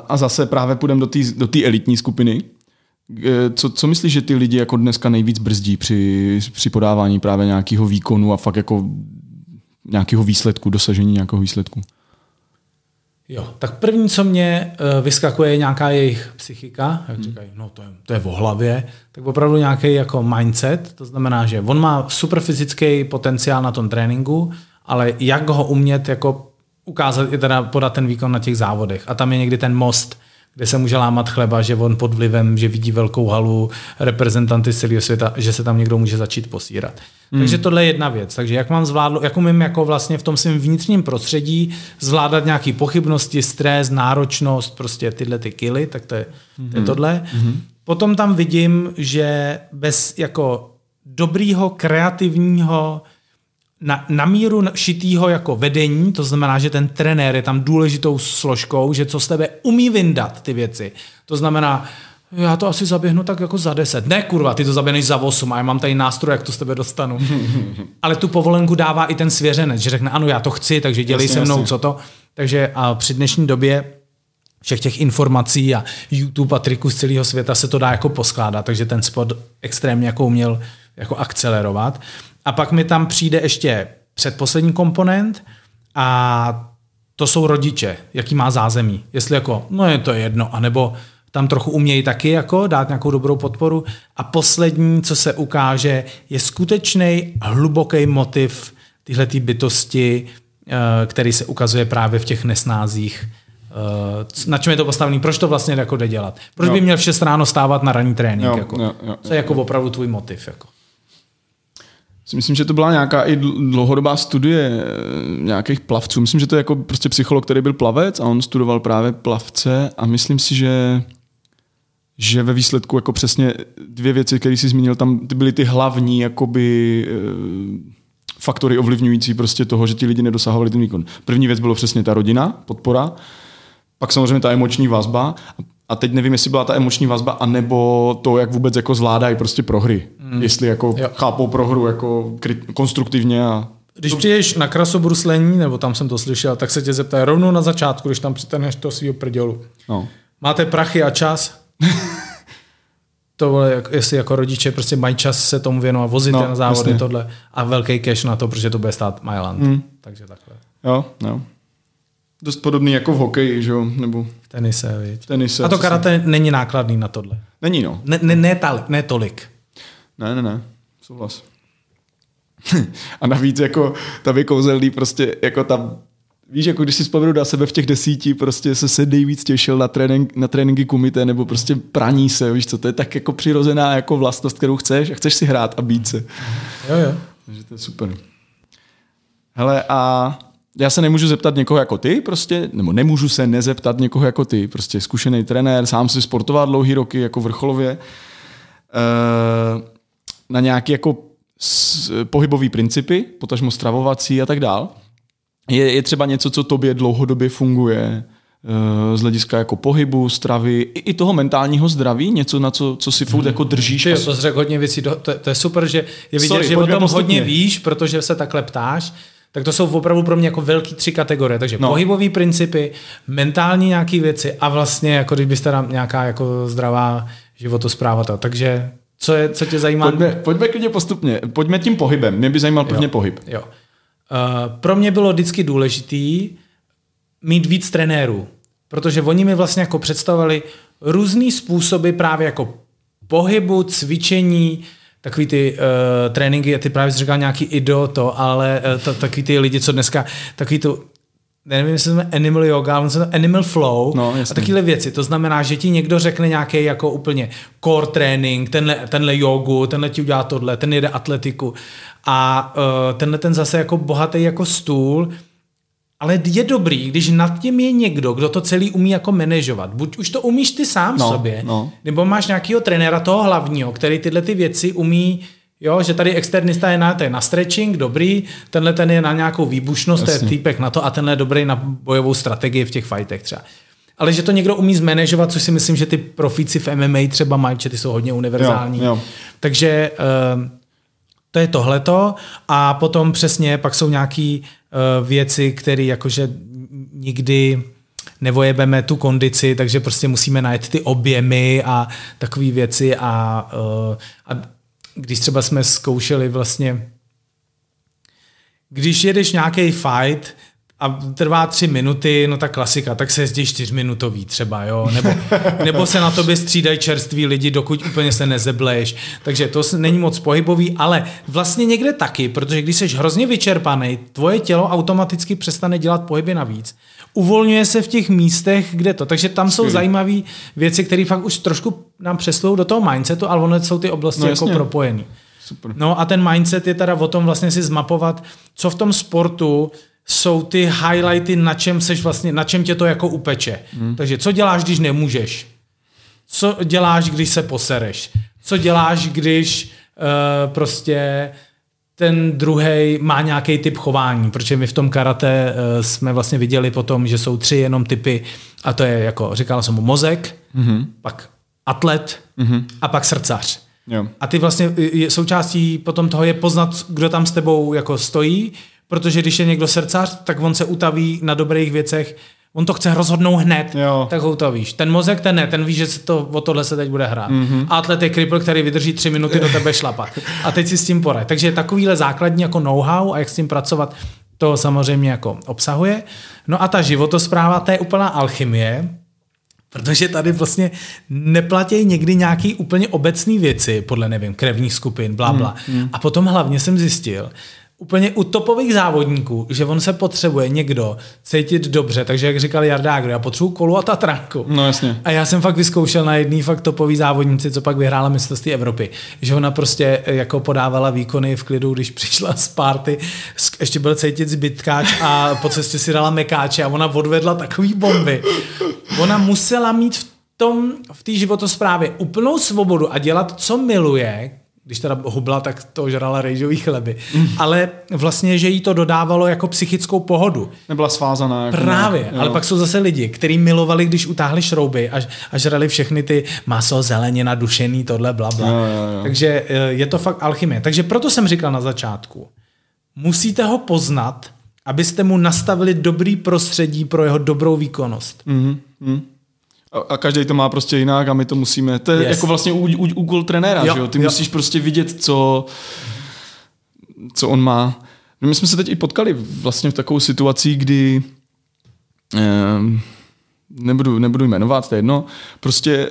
a zase právě půjdem do té elitní skupiny. Co myslíš, že ty lidi jako dneska nejvíc brzdí při podávání právě nějakého výkonu a fakt jako nějakého výsledku, dosažení nějakého výsledku? Jo, tak první, co mě vyskakuje, je nějaká jejich psychika. Jak říkají, no to je v hlavě. Tak opravdu nějaký jako mindset. To znamená, že on má super fyzický potenciál na tom tréninku, ale jak ho umět jako ukázat i teda podat ten výkon na těch závodech. A tam je někdy ten most, kde se může lámat chleba, že on pod vlivem, že vidí velkou halu, reprezentanty celého světa, že se tam někdo může začít posírat. Takže tohle je jedna věc. Takže jak mám zvládnout, jak umím jako vlastně v tom svém vnitřním prostředí zvládat nějaké pochybnosti, stres, náročnost, prostě tyhle ty kily, tak to je tohle. Potom tam vidím, že bez jako dobrýho, kreativního, na míru šitýho jako vedení, to znamená, že ten trenér je tam důležitou složkou, že co z tebe umí vyndat ty věci. To znamená, já to asi zaběhnu tak jako za 10. Ne, kurva, ty to zaběhneš za 8 a já mám tady nástroj, jak to z tebe dostanu. Ale tu povolenku dává i ten svěřenec, že řekne, ano, já to chci, takže dělej se mnou, co to. Takže a při dnešní době všech těch informací a YouTube a triků z celého světa se to dá jako poskládat, takže ten sport extrémně jako uměl jako akcelerovat. A pak mi tam přijde ještě předposlední komponent a to jsou rodiče, jaký má zázemí. Jestli jako, no je to jedno, anebo tam trochu umějí taky jako dát nějakou dobrou podporu. A poslední, co se ukáže, je skutečný hluboký motiv tyhletý bytosti, který se ukazuje právě v těch nesnázích. Na čem je to postavený? Proč to vlastně jako jde dělat? Proč by měl v 6 ráno stávat na ranní trénink? Co je jako opravdu tvůj motiv? Jako? Myslím, že to byla nějaká i dlouhodobá studie nějakých plavců. Myslím, že to je jako prostě psycholog, který byl plavec a on studoval právě plavce a myslím si, že ve výsledku jako přesně 2 věci, které jsi zmínil, tam byly ty hlavní jakoby faktory ovlivňující prostě toho, že ti lidi nedosahovali ten výkon. První věc bylo přesně ta rodina, podpora, pak samozřejmě ta emoční vazba. A teď nevím, jestli byla ta emoční vazba, anebo to, jak vůbec jako zvládají prostě prohry. Jestli jako chápou prohru jako konstruktivně. Když přijdeš na krasobruslení, nebo tam jsem to slyšel, tak se tě zeptají rovnou na začátku, když tam přitáhneš toho svýho prdělu. No. Máte prachy a čas? To vole, jestli jako rodiče prostě mají čas se tomu věnovat, vozit na závody, jasně, tohle. A velký cash na to, protože to bude stát Mailand. Takže takhle. Jo. Dost podobný jako v hokeji, že jo? Nebo... V tenise, víc. A to karate není nákladný na tohle. Není, no. Ne tolik. Ne. Souhlas. A navíc jako tam je kouzelný prostě, jako tam, víš, jako když si vzpomenu na sebe v těch 10 prostě se nejvíc těšil na tréninky kumite nebo prostě praní se, víš co, to je tak jako přirozená jako vlastnost, kterou chceš a chceš si hrát a bít se. Jo. Takže to je super. Hele a... Já se nemůžu zeptat někoho jako ty prostě, nebo nemůžu se nezeptat někoho jako ty, prostě zkušený trenér, sám si sportoval dlouhý roky jako vrcholově, na nějaké jako pohybové principy, potažmo stravovací a tak dál. Je třeba něco, co tobě dlouhodobě funguje z hlediska jako pohybu, stravy, i toho mentálního zdraví, něco, na co si furt jako držíš. Jo, to jsi řekl hodně věcí, to je super, že je vidět, že o tom hodně víš, protože se takhle ptáš. Tak to jsou opravdu pro mě jako velký 3 kategorie. Takže pohybové principy, mentální nějaké věci a vlastně, jako kdybyste tam nějaká jako zdravá životospráva. Takže Co tě zajímá? Pojďme klidně postupně. Pojďme tím pohybem. Mě by zajímal prvně pohyb. Jo. Pro mě bylo vždycky důležitý mít víc trenérů, protože oni mi vlastně jako představovali různý způsoby právě jako pohybu, cvičení, takový ty tréninky, ty právě jsi říkal nějaký ido to, ale takový ty lidi, co dneska, takový tu, nevím, jestli jsme animal yoga, ale jsme animal flow a takovéhle věci. To znamená, že ti někdo řekne nějaký jako úplně core trénink, tenhle jogu, tenhle ti udělá tohle, ten jede atletiku a tenhle ten zase jako bohatý jako stůl. Ale je dobrý, když nad tím je někdo, kdo to celý umí jako manažovat. Buď už to umíš ty sám sobě, nebo máš nějakého trenéra toho hlavního, který tyhle ty věci umí, jo, že tady externista je na stretching, dobrý, tenhle ten je na nějakou výbušnost, to je týpek na to a tenhle je dobrý na bojovou strategii v těch fightech třeba. Ale že to někdo umí zmanažovat, což si myslím, že ty profíci v MMA třeba mají, že ty jsou hodně univerzální. Jo. Takže to je tohleto a potom přesně pak jsou nějaký věci, které jakože nikdy nevojebeme tu kondici, takže prostě musíme najít ty objemy a takové věci a když třeba jsme zkoušeli vlastně, když jedeš nějaký fight a trvá 3 minuty, no ta klasika, tak se jezdí 4-minutový třeba, jo, nebo se na tobě střídají čerství lidi, dokud úplně se nezebleješ, takže to není moc pohybový, ale vlastně někde taky, protože když jsi hrozně vyčerpaný, tvoje tělo automaticky přestane dělat pohyby navíc, uvolňuje se v těch místech, kde to, takže tam jsou zajímavé věci, které fakt už trošku nám přeslou do toho mindsetu, ale ono jsou ty oblasti jako propojený. Super. No a ten mindset je teda o tom vlastně si zmapovat, co v tom sportu jsou ty highlighty, na čem seš vlastně, na čem tě to jako upeče. Takže co děláš, když nemůžeš? Co děláš, když se posereš? Co děláš, když prostě ten druhej má nějaký typ chování? Protože my v tom karate jsme vlastně viděli potom, že jsou 3 jenom typy a to je jako, říkal jsem mu mozek, pak atlet a pak srdcař. Jo. A ty vlastně součástí potom toho je poznat, kdo tam s tebou jako stojí, protože když je někdo srdcař, tak on se utaví na dobrých věcech, on to chce rozhodnout hned, tak ho utavíš. Ten mozek, ten ne, ten ví, že o tohle se teď bude hrát. A atlet je kripl, který vydrží 3 minuty do tebe šlapat. A teď si s tím poraď. Takže takovýhle základní jako know-how a jak s tím pracovat, to samozřejmě jako obsahuje. No a ta životospráva, to je úplná alchymie, protože tady vlastně neplatí někdy nějaký úplně obecný věci, podle nevím, krevních skupin, blabla. A potom hlavně jsem zjistil, úplně u topových závodníků, že on se potřebuje někdo cítit dobře, takže jak říkal Jardágr, já potřebuji kolu a tatranku. No jasně. A já jsem fakt vyzkoušel na jedný fakt topový závodnici, co pak vyhrála mistrovství Evropy, že ona prostě jako podávala výkony v klidu, když přišla z party, ještě byl cítit zbytkáč a po cestě si dala mekáče a ona odvedla takový bomby. Ona musela mít v té životosprávě úplnou svobodu a dělat, co miluje, když teda hubla, tak to žrala rejžový chleby. Ale vlastně, že jí to dodávalo jako psychickou pohodu. Nebyla svázaná. Jako právě, ale pak jsou zase lidi, kteří milovali, když utáhli šrouby a žrali všechny ty maso, zelenina, dušený, tohle, blabla. Takže je to fakt alchymie. Takže proto jsem říkal na začátku, musíte ho poznat, abyste mu nastavili dobrý prostředí pro jeho dobrou výkonnost. A každý to má prostě jinak a my to musíme. To je jako vlastně úkol trenéra, že jo? Ty musíš prostě vidět, co on má. My jsme se teď i potkali vlastně v takovou situaci, kdy nebudu jmenovat, to je jedno. Prostě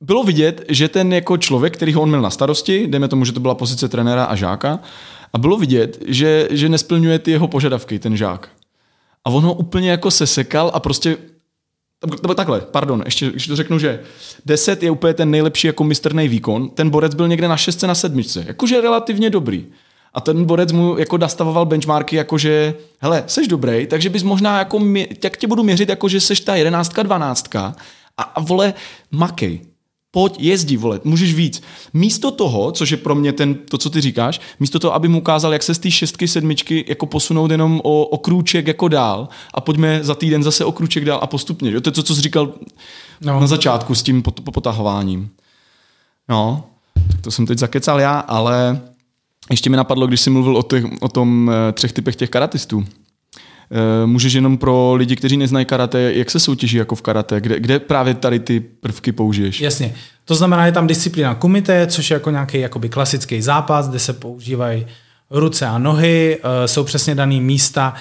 bylo vidět, že ten jako člověk, který ho on měl na starosti, dejme tomu, že to byla pozice trenéra a žáka, a bylo vidět, že nesplňuje ty jeho požadavky, ten žák. A on ho úplně jako sesekal a prostě takhle, pardon, ještě to řeknu, že 10 je úplně ten nejlepší jako mistrnej výkon, ten borec byl někde na 6, na 7, jakože relativně dobrý. A ten borec mu jako nastavoval benchmarky, jakože, hele, seš dobrý, takže bys možná, jako, jak tě budu měřit, jakože seš ta 11, 12 a vole, makej, pojď, jezdi, vole, můžeš víc. Místo toho, což je pro mě to, co ty říkáš, místo toho, aby mu ukázal, jak se z té 6, 7 jako posunout jenom o krůček jako dál a pojďme za týden zase o krůček dál a postupně. Jo? To je to, co jsi říkal na začátku s tím potahováním. No, tak to jsem teď zakecal já, ale ještě mi napadlo, když jsi mluvil o tom 3 typech těch karatistů. Můžeš jenom pro lidi, kteří neznají karate, jak se soutěží jako v karate? Kde právě tady ty prvky použiješ? Jasně. To znamená, je tam disciplína kumite, což je jako nějaký klasický zápas, kde se používají ruce a nohy, jsou přesně daný místa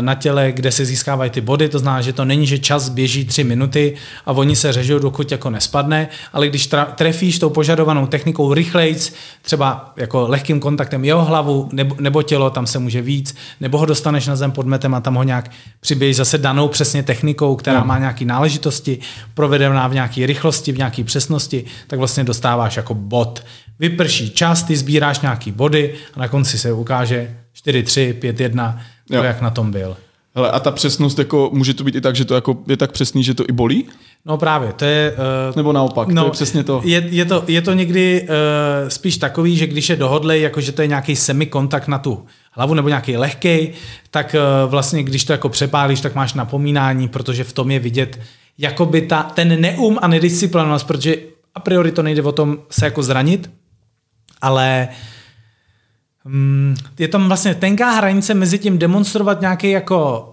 na těle, kde se získávají ty body, to znamená, že to není, že čas běží 3 minuty a oni se řežou, dokud jako nespadne, ale když trefíš tou požadovanou technikou rychlejc, třeba jako lehkým kontaktem jeho hlavu nebo tělo, tam se může víc, nebo ho dostaneš na zem pod metem a tam ho nějak přibějíš zase danou přesně technikou, která má nějaké náležitosti, provedená v nějaké rychlosti, v nějaké přesnosti, tak vlastně dostáváš jako bod. Vyprší čas, ty sbíráš nějaký body a na konci se ukáže 4-3, 5-1, to jak na tom byl. Hele, a ta přesnost, jako, může to být i tak, že to jako je tak přesný, že to i bolí? No právě, to je... Nebo naopak, no, to je přesně to. Je to někdy spíš takový, že když je dohodlej, jako že to je nějaký semikontakt na tu hlavu nebo nějaký lehkej, tak vlastně když to jako přepálíš, tak máš napomínání, protože v tom je vidět jakoby ten neum a nedisciplinovanost, protože a priori to nejde o tom se jako zranit, ale je tam vlastně tenká hranice mezi tím demonstrovat nějaký jako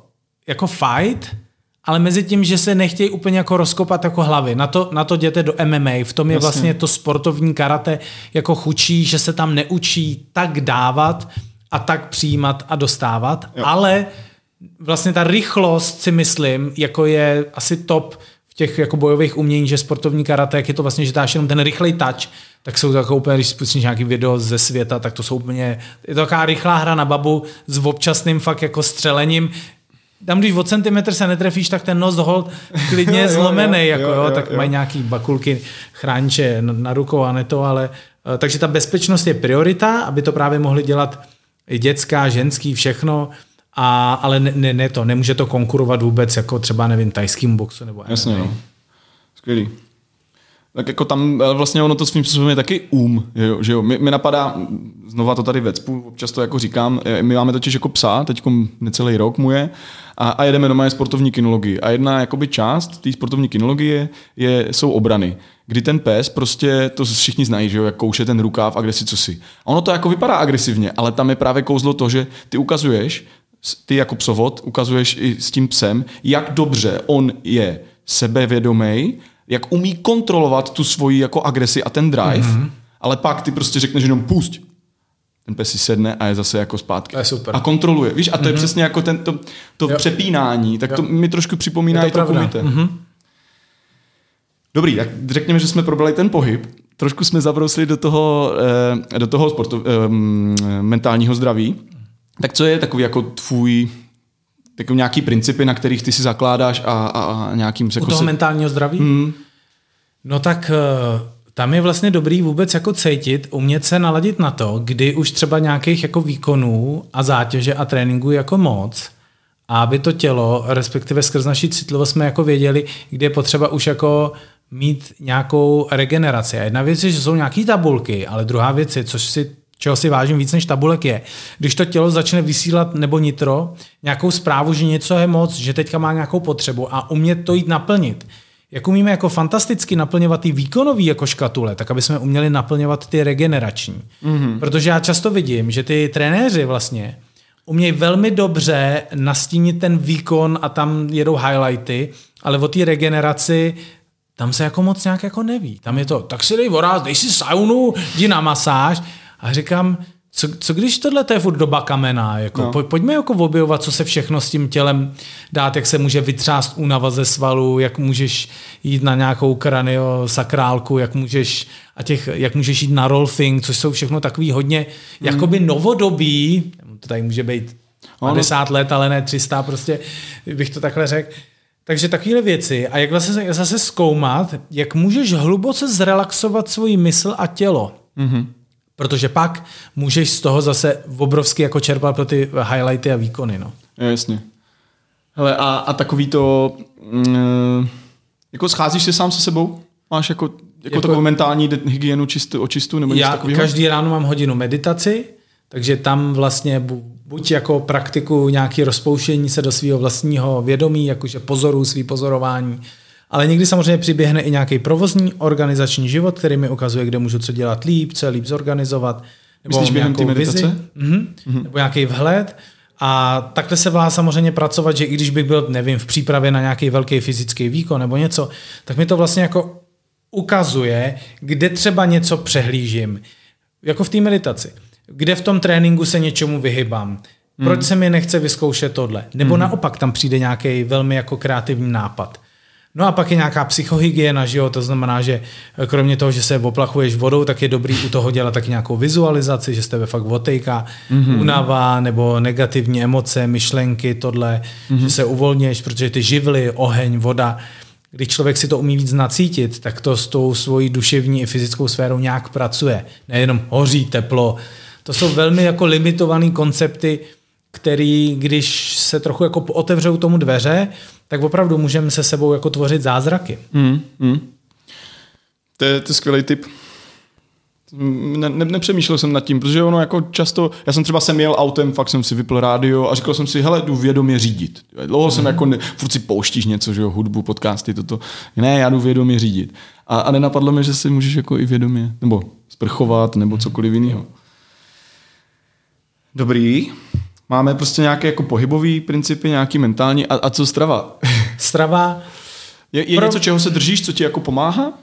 fight, ale mezi tím, že se nechtějí úplně jako rozkopat jako hlavy. Na to jděte do MMA. V tom je vlastně to sportovní karate jako chučí, že se tam neučí tak dávat a tak přijímat a dostávat, jo. Ale vlastně ta rychlost si myslím, jako je asi top v těch jako bojových umění, že sportovní karate, jak je to vlastně, že dáš jenom ten rychlej touch, tak jsou taková úplně, když spustíš nějaký video ze světa, tak to jsou úplně, je to taková rychlá hra na babu s občasným fakt jako střelením. Tam, když o centimetr se netrefíš, tak ten nos hold klidně zlomenej, tak mají nějaký bakulky, chrániče na rukou a ne to, ale takže ta bezpečnost je priorita, aby to právě mohli dělat i dětská, ženský, všechno. Ale ne to, nemůže to konkurovat vůbec jako třeba, nevím, tajským boxu nebo... Jasně, no. Skvělý. Tak jako tam vlastně ono to svým způsobem je taky že jo. Mi napadá, znova to tady vecpu, občas to jako říkám, my máme totiž jako psa, teď necelý rok mu je, a jedeme doma je sportovní kinologii. A jedna jakoby část té sportovní kinologie jsou obrany. Kdy ten pes prostě, to všichni znají, že jo, jak kouše ten rukáv a kde si co si. A ono to jako vypadá agresivně, ale tam je právě kouzlo to, že ty ukazuješ, ty jako psovod ukazuješ i s tím psem, jak dobře on je sebevědomý, jak umí kontrolovat tu svoji jako agresi a ten drive, ale pak ty prostě řekneš jenom pusť. Ten pes si sedne a je zase jako zpátky. A kontroluje. Víš, a to je přesně jako to přepínání, tak to mi trošku připomíná to i to kumite. Dobrý, tak řekněme, že jsme probrali ten pohyb. Trošku jsme zabrousili do toho sportu, mentálního zdraví. Tak co je takový jako tvůj takový nějaký principy, na kterých ty si zakládáš a nějakým... U toho mentálního zdraví? No tak tam je vlastně dobrý vůbec jako cítit, umět se naladit na to, kdy už třeba nějakých jako výkonů a zátěže a tréninku jako moc, aby to tělo, respektive skrz naši citlivost jsme jako věděli, kde je potřeba už jako mít nějakou regeneraci. A jedna věc je, že jsou nějaký tabulky, ale druhá věc je, čeho si vážím víc než tabulek je, když to tělo začne vysílat nebo nitro nějakou zprávu, že něco je moc, že teďka má nějakou potřebu a umět to jít naplnit. Jak umíme jako fantasticky naplňovat ty výkonový jako škatule, tak aby jsme uměli naplňovat ty regenerační. Protože já často vidím, že ty trenéři vlastně umějí velmi dobře nastínit ten výkon a tam jedou highlighty, ale o té regeneraci tam se jako moc nějak jako neví. Tam je to, tak si dej voraz, dej si saunu, jdi na masáž. A říkám, co když tohle je furt doba kamená? Pojďme jako objevovat, co se všechno s tím tělem dát, jak se může vytřást únava ze svalů, jak můžeš jít na nějakou kraniosakrálku, jak můžeš jít na rolfing, což jsou všechno takový hodně jakoby novodobí, to tady může být 50 let, ale ne 300, prostě bych to takhle řekl. Takže takovéhle věci a jak vlastně zase zkoumat, jak můžeš hluboce zrelaxovat svoji mysl a tělo. Protože pak můžeš z toho zase obrovsky jako čerpat pro ty highlighty a výkony. No. Jasně. Hele, a takový to... jako scházíš se sám se sebou? Máš jako takovou mentální hygienu, očistu? Nebo já každý ráno mám hodinu meditaci, takže tam vlastně buď jako praktikuju nějaké rozpouštění se do svého vlastního vědomí, jakože pozoruju svý pozorování, ale někdy samozřejmě přiběhne i nějaký provozní organizační život, který mi ukazuje, kde můžu co dělat líp, co je líp zorganizovat. Myslíš během té meditace? Vizi, nebo nějaký vhled. A takhle se dá samozřejmě pracovat, že i když bych byl, nevím, v přípravě na nějaký velký fyzický výkon nebo něco, tak mi to vlastně jako ukazuje, kde třeba něco přehlížím. Jako v té meditaci. Kde v tom tréninku se něčemu vyhybám. Proč se mi nechce vyzkoušet tohle? Nebo naopak tam přijde nějaký velmi jako kreativní nápad. No a pak je nějaká psychohygiena, že jo? To znamená, že kromě toho, že se oplachuješ vodou, tak je dobrý u toho dělat taky nějakou vizualizaci, že z tebe fakt otejká únava nebo negativní emoce, myšlenky, tohle, že se uvolněš, protože ty živly, oheň, voda, když člověk si to umí víc nacítit, tak to s tou svojí duševní i fyzickou sférou nějak pracuje. Nejenom hoří, teplo. To jsou velmi jako limitované koncepty, který, když se trochu jako otevřou tomu dveře, tak opravdu můžeme se sebou jako tvořit zázraky. To je skvělý tip. Nepřemýšlel jsem nad tím, protože ono jako často, já jsem třeba jel autem, fakt jsem si vypl rádio a říkal jsem si, hele, jdu vědomě řídit. Dlouho jsem jako, furt si pouštíš něco, že jo, hudbu, podcasty, toto. Ne, já jdu vědomě řídit. A nenapadlo mi, že si můžeš jako i vědomě, nebo sprchovat, nebo cokoliv jiného. Dobrý. Máme prostě nějaké jako pohybové principy, nějaký mentální. A co strava? Strava? Je něco, čeho se držíš, co ti jako pomáhá?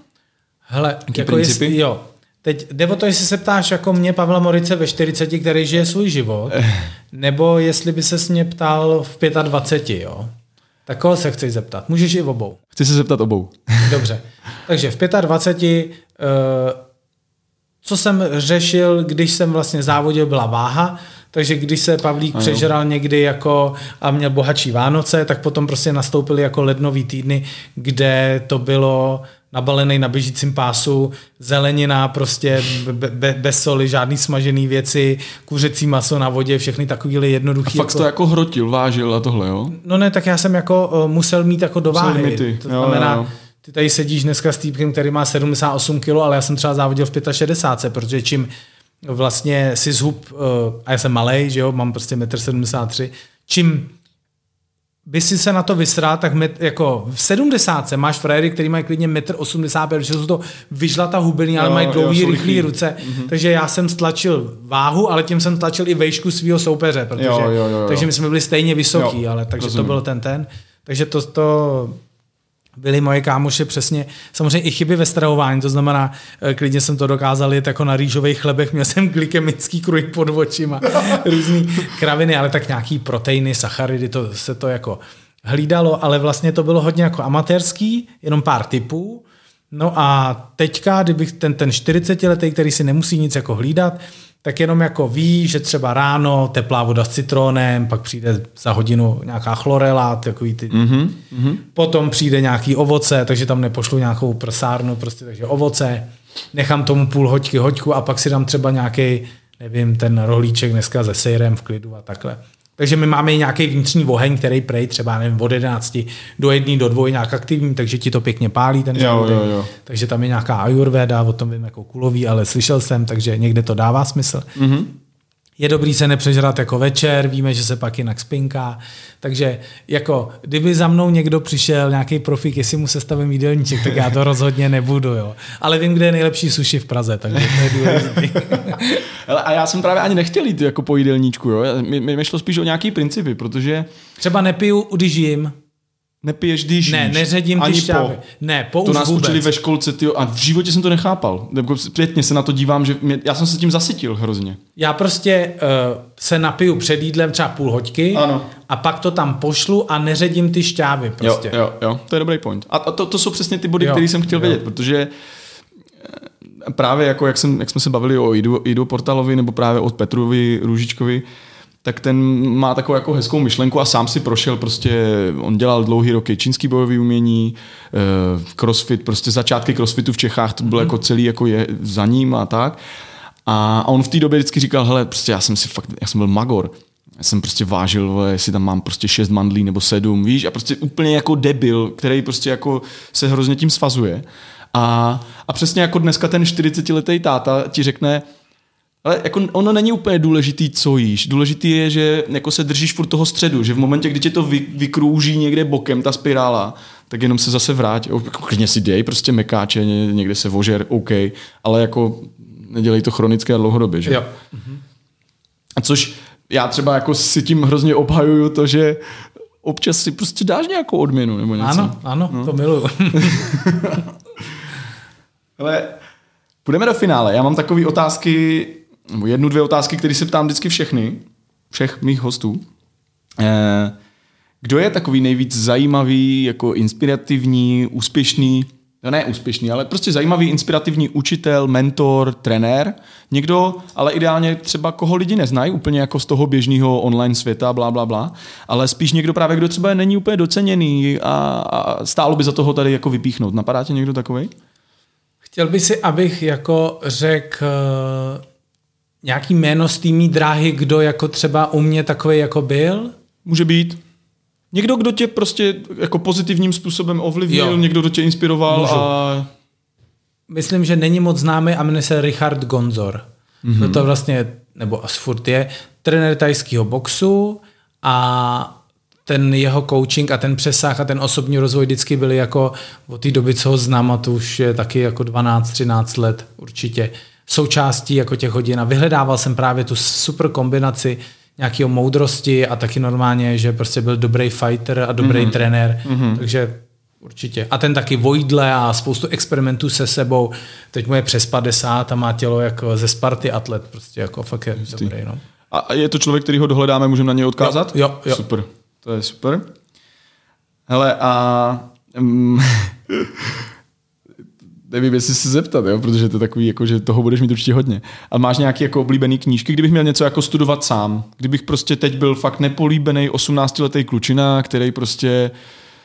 Hele, jako principy? Jo. Teď jde o to, jestli se ptáš jako mě, Pavla Morice ve 40, který žije svůj život, nebo jestli by ses mě ptal v 25, jo? Tak koho se chceš zeptat? Můžeš i obou. Chci se zeptat obou. Dobře. Takže v 25... co jsem řešil, když jsem vlastně závodil, byla váha, takže když se Pavlík přežral někdy jako a měl bohatší Vánoce, tak potom prostě nastoupily jako lednový týdny, kde to bylo nabalený na běžícím pásu, zelenina prostě bez soli, žádný smažený věci, kuřecí maso na vodě, všechny takovýhle jednoduchý. A fakt jako... to jako hrotil, vážil a tohle, jo? No ne, tak já jsem jako musel mít jako do váhy. To znamená... Jo. Ty tady sedíš dneska s týpkem, který má 78 kg, ale já jsem třeba závodil v 65, protože čím vlastně si zhub, a já jsem malej, že jo, mám prostě 1,73 m, čím by si se na to vysral, tak jako v 70 máš frajery, který mají klidně 1,85 m, protože jsou to vyžlata hubený, ale mají dlouhý, rychlý ruce, takže já jsem stlačil váhu, ale tím jsem stlačil i vejšku svého soupeře, protože, takže my jsme byli stejně vysoký, jo, ale takže rozumím. To byl ten, takže to byli moje kámoši přesně, samozřejmě i chyby ve stravování, to znamená, klidně jsem to dokázal jet jako na rýžových chlebech, měl jsem glykemický kruh pod očima, různý kraviny, ale tak nějaký proteiny, sacharidy, to se to jako hlídalo, ale vlastně to bylo hodně jako amatérský, jenom pár typů. No a teďka, kdybych ten 40-letý, který si nemusí nic jako hlídat, tak jenom jako ví, že třeba ráno teplá voda s citronem, pak přijde za hodinu nějaká chlorela, takový ty. Potom přijde nějaký ovoce, takže tam nepošlu nějakou prsárnu, prostě takže ovoce, nechám tomu půl hoďku a pak si dám třeba nějaký, nevím, ten rohlíček dneska se sejrem v klidu a takhle. Takže my máme i nějaký vnitřní oheň, který prej třeba nevím, od 11 do 1 do 2 nějak aktivní, takže ti to pěkně pálí ten závodek. Takže tam je nějaká ajurveda, o tom vím jako kulový, ale slyšel jsem, takže někde to dává smysl. Je dobrý se nepřežrat jako večer, víme, že se pak jinak spinká. Takže jako, kdyby za mnou někdo přišel, nějaký profík, jestli mu sestavím jídelníček, tak já to rozhodně nebudu. Jo. Ale vím, kde je nejlepší sushi v Praze, takže to je důležitý. A já jsem právě ani nechtěl jít jako po jídelníčku. Jo. Mě šlo spíš o nějaký principy, protože... Třeba nepiju, když jim. Nepiješ, když ne, neředím ty šťávy. Ne, po to nás vůbec. Učili ve školce, tyjo, a v životě jsem to nechápal. Zpětně se na to dívám, že já jsem se tím zasytil hrozně. Já prostě se napiju před jídlem třeba půl hoďky a pak to tam pošlu a neředím ty šťávy prostě. Jo, to je dobrý point. A to jsou přesně ty body, které jsem chtěl vědět, protože právě jako jak jsme se bavili o Idu Portalovi nebo právě o Petrovi Růžičkovi, tak ten má takovou jako hezkou myšlenku a sám si prošel prostě, on dělal dlouhý roky čínský bojový umění, crossfit, prostě začátky crossfitu v Čechách, to bylo jako celý jako je za ním a tak. A on v té době vždycky říkal, hele, prostě já jsem byl magor, já jsem prostě vážil, jestli tam mám prostě 6 mandlí nebo 7, víš, a prostě úplně jako debil, který prostě jako se hrozně tím svazuje. A přesně jako dneska ten 40-letý táta ti řekne, ale jako ono není úplně důležitý, co jíš. Důležitý je, že jako se držíš furt toho středu, že v momentě, kdy tě to vykrouží někde bokem, ta spirála, tak jenom se zase vrát. Klidně si dej prostě mekáče, někde se vožer, OK, ale jako nedělej to chronické a dlouhodobě, že? Jo. A což já třeba jako si tím hrozně obhajuju to, že občas si prostě dáš nějakou odměnu nebo něco. Ano, no. To miluju. Ale půjdeme do finále. Já mám takové otázky, nebo jednu, dvě otázky, které se ptám vždycky všech mých hostů. Kdo je takový nejvíc zajímavý, jako inspirativní, úspěšný, no ne úspěšný, ale prostě zajímavý, inspirativní učitel, mentor, trenér, někdo, ale ideálně třeba koho lidi neznají úplně jako z toho běžného online světa, blablabla, ale spíš někdo právě, kdo třeba není úplně doceněný a stálo by za toho tady jako vypíchnout. Napadá tě někdo takovej? Chtěl by si, abych jako řekl nějaký jméno z té mý dráhy, kdo jako třeba u mě takovej jako byl? Může být. Někdo, kdo tě prostě jako pozitivním způsobem ovlivnil, jo. Někdo, kdo tě inspiroval. A... Myslím, že není moc známý a jmenuje se Richard Gonzor. Mm-hmm. To vlastně, nebo furt je, trenér tajského boxu a ten jeho coaching a ten přesah a ten osobní rozvoj vždycky byly jako od té doby, co ho znám, a to už je taky jako 12-13 let určitě součástí jako těch hodin. A vyhledával jsem právě tu super kombinaci nějakého moudrosti a taky normálně, že prostě byl dobrý fighter a dobrý trenér, takže určitě. A ten taky vojdle a spoustu experimentů se sebou. Teď mu je přes 50 a má tělo jako ze Sparty atlet, prostě jako fakt je dobrý. No. A je to člověk, který ho dohledáme, můžeme na něj odkázat? Jo. Super, to je super. Hele a... Nevím, jestli se zeptat, jo? Protože to je takový, jako, že toho budeš mít určitě hodně. A máš nějaké jako oblíbené knížky, kdybych měl něco jako studovat sám, kdybych prostě teď byl fakt nepolíbený 18-letý klučina, který prostě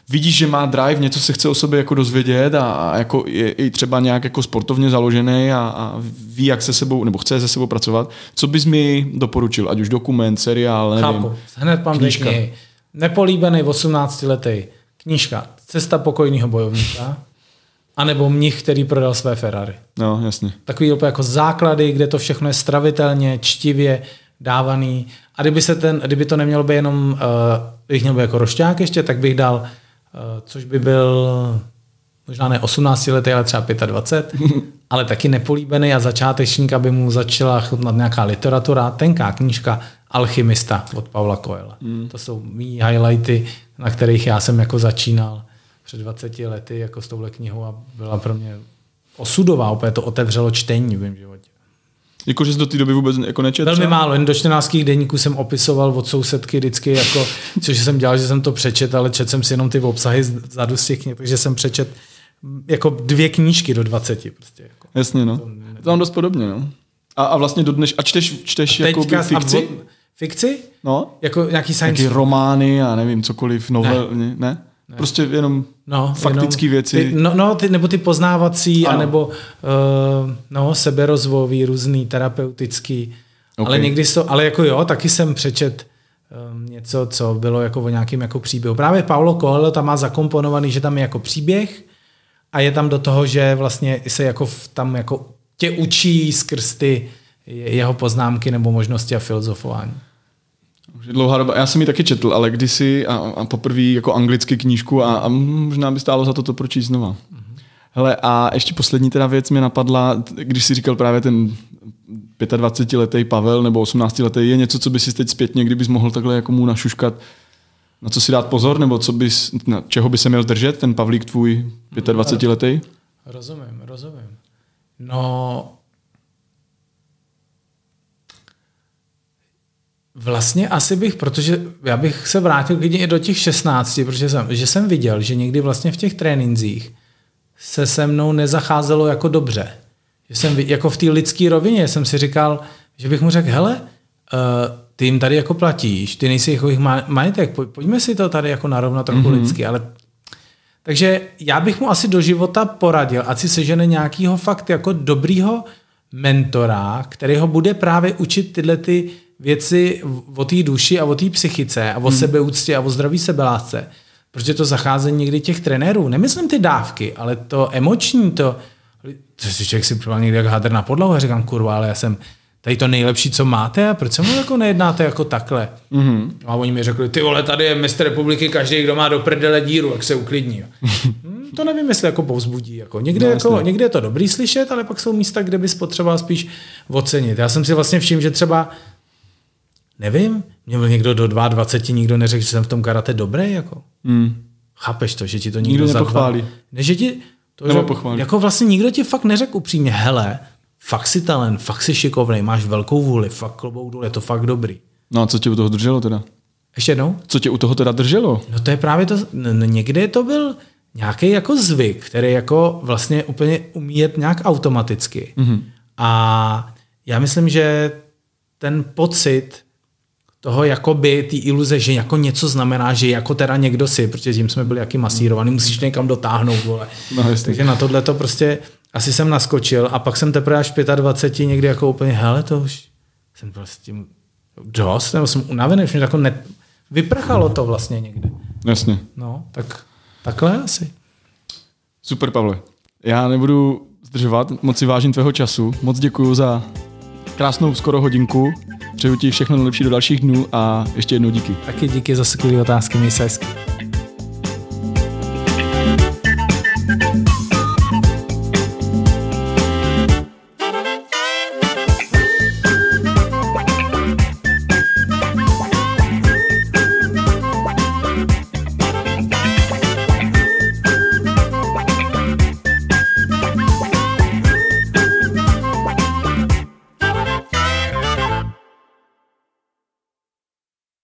vidí, že má drive, něco se chce o sobě jako dozvědět a jako je i třeba nějak jako sportovně založený a ví, jak se sebou, nebo chce se sebou pracovat. Co bys mi doporučil? Ať už dokument, seriál, nevím. Chápu. Hned mám dvě knihy. Nepolíbený 18-letý knížka Cesta pokojného bojovníka. A nebo mnich, který prodal své Ferrari. No, jasně. Takový jako základy, kde to všechno je stravitelně, čtivě dávaný. A kdyby to nemělo být jenom, bych měl být jako rošťák ještě, tak bych dal, což by byl možná ne 18 letý, ale třeba 25, ale taky nepolíbený a začátečník, aby mu začala chutnat nějaká literatura, tenká knížka Alchymista od Pavla Coelha. To jsou mý highlighty, na kterých já jsem jako začínal před 20 lety jako s touhle knihou a byla pro mě osudová, opět to otevřelo čtení v mém životě. Jako, že jsi do té doby vůbec jako nečetl? Velmi málo, jen do 14 deníků jsem opisoval od sousedky vždycky, jako, což jsem dělal, že jsem to přečet, ale četl jsem si jenom ty obsahy vzadu z těch knih, takže jsem přečet jako 2 knížky do 20. Prostě, jako. Jasně, no. To mám dost podobně, no. A vlastně do dneš, a čteš a jako fikci? Fikci? No. Jako nějaký science fiction? Romány a nevím, cokoliv, novel, ne? Ne. Prostě jenom faktické věci. Nebo ty poznávací, ano. Anebo seberozvojový, různý, terapeutický. Okay. Ale někdy to, ale jako jo, taky jsem přečet něco, co bylo jako o nějakém jako příběhu. Právě Paulo Coelho tam má zakomponovaný, že tam je jako příběh a je tam do toho, že vlastně se jako tam jako tě učí skrz ty jeho poznámky nebo možnosti a filozofování. Dlouhá doba. Já jsem ji taky četl, ale kdysi a poprvé jako anglicky knížku a možná by stálo za to pročíst znova. Mm-hmm. Hele, a ještě poslední teda věc mě napadla, když jsi říkal právě ten 25-letý Pavel nebo 18-letý, je něco, co bys si teď zpětně, kdybys mohl takhle jako mu našuškat, na co si dát pozor, nebo na čeho by se měl držet, ten Pavlík tvůj 25-letý? Rozumím. No... Vlastně asi bych, protože já bych se vrátil klidně i do těch 16, protože jsem viděl, že někdy vlastně v těch tréninzích se se mnou nezacházelo jako dobře. Že jsem jako v té lidské rovině jsem si říkal, že bych mu řekl, hele, ty jim tady jako platíš, ty nejsi jako jich majetek, pojďme si to tady jako narovnat trochu lidsky, ale... Takže já bych mu asi do života poradil, ať si sežene nějakýho fakt jako dobrýho mentora, který ho bude právě učit tyhle ty věci o té duši a o té psychice a o sebeúctě a o zdraví sebelásce. Protože to zacházení někdy těch trenérů, nemyslím ty dávky, ale to emoční, to si člověk si připadal někdy jak hadr na podlahu a říkám, kurva, ale já jsem tady to nejlepší, co máte a proč se mu jako nejednáte jako takhle? Mm-hmm. A oni mi řekli, ty vole, tady je mistr republiky, každý, kdo má do prdele díru, jak se uklidní. To nevím, jestli jako povzbudí. Jako. Někde je to dobrý slyšet, ale pak jsou místa, kde bys potřeboval spíš ocenit. Já jsem si vlastně všiml, že třeba nevím, mě byl někdo do 22, nikdo neřekl, že jsem v tom karate dobrý, jako. Mm. Chápeš to, že ti to nikdo nepochválí. Ne, že ti to, že, jako vlastně nikdo ti fakt neřekl upřímně, hele, fakt si talent, fakt si šikovnej, máš velkou vůli, fakt klobouk dolů, je to fakt dobrý. No a co tě u toho drželo teda? Ještě jednou? Co tě u toho teda drželo? No to je právě to, někdy to byl nějaký jako zvyk, který jako vlastně úplně umíjet nějak automaticky. Mm-hmm. A já myslím, že ten pocit toho jakoby ty iluze, že jako něco znamená, že jako teda někdo si, protože tím jsme byli jaký masírovaný, musíš někam dotáhnout, vole. No, takže na tohle to prostě asi jsem naskočil a pak jsem teprve až 25 někdy jako úplně, hele, to už jsem prostě dost, nebo jsem unavený, už mě jako vyprchalo to vlastně někde. Jasně. No, tak takhle asi. Super, Pavle. Já nebudu zdržovat, moc si vážím tvého času, moc děkuju za krásnou skoro hodinku. Přeju ti všechno nejlepší do dalších dnů a ještě jednou díky. Taky díky za skvělé otázky, měj se hezky.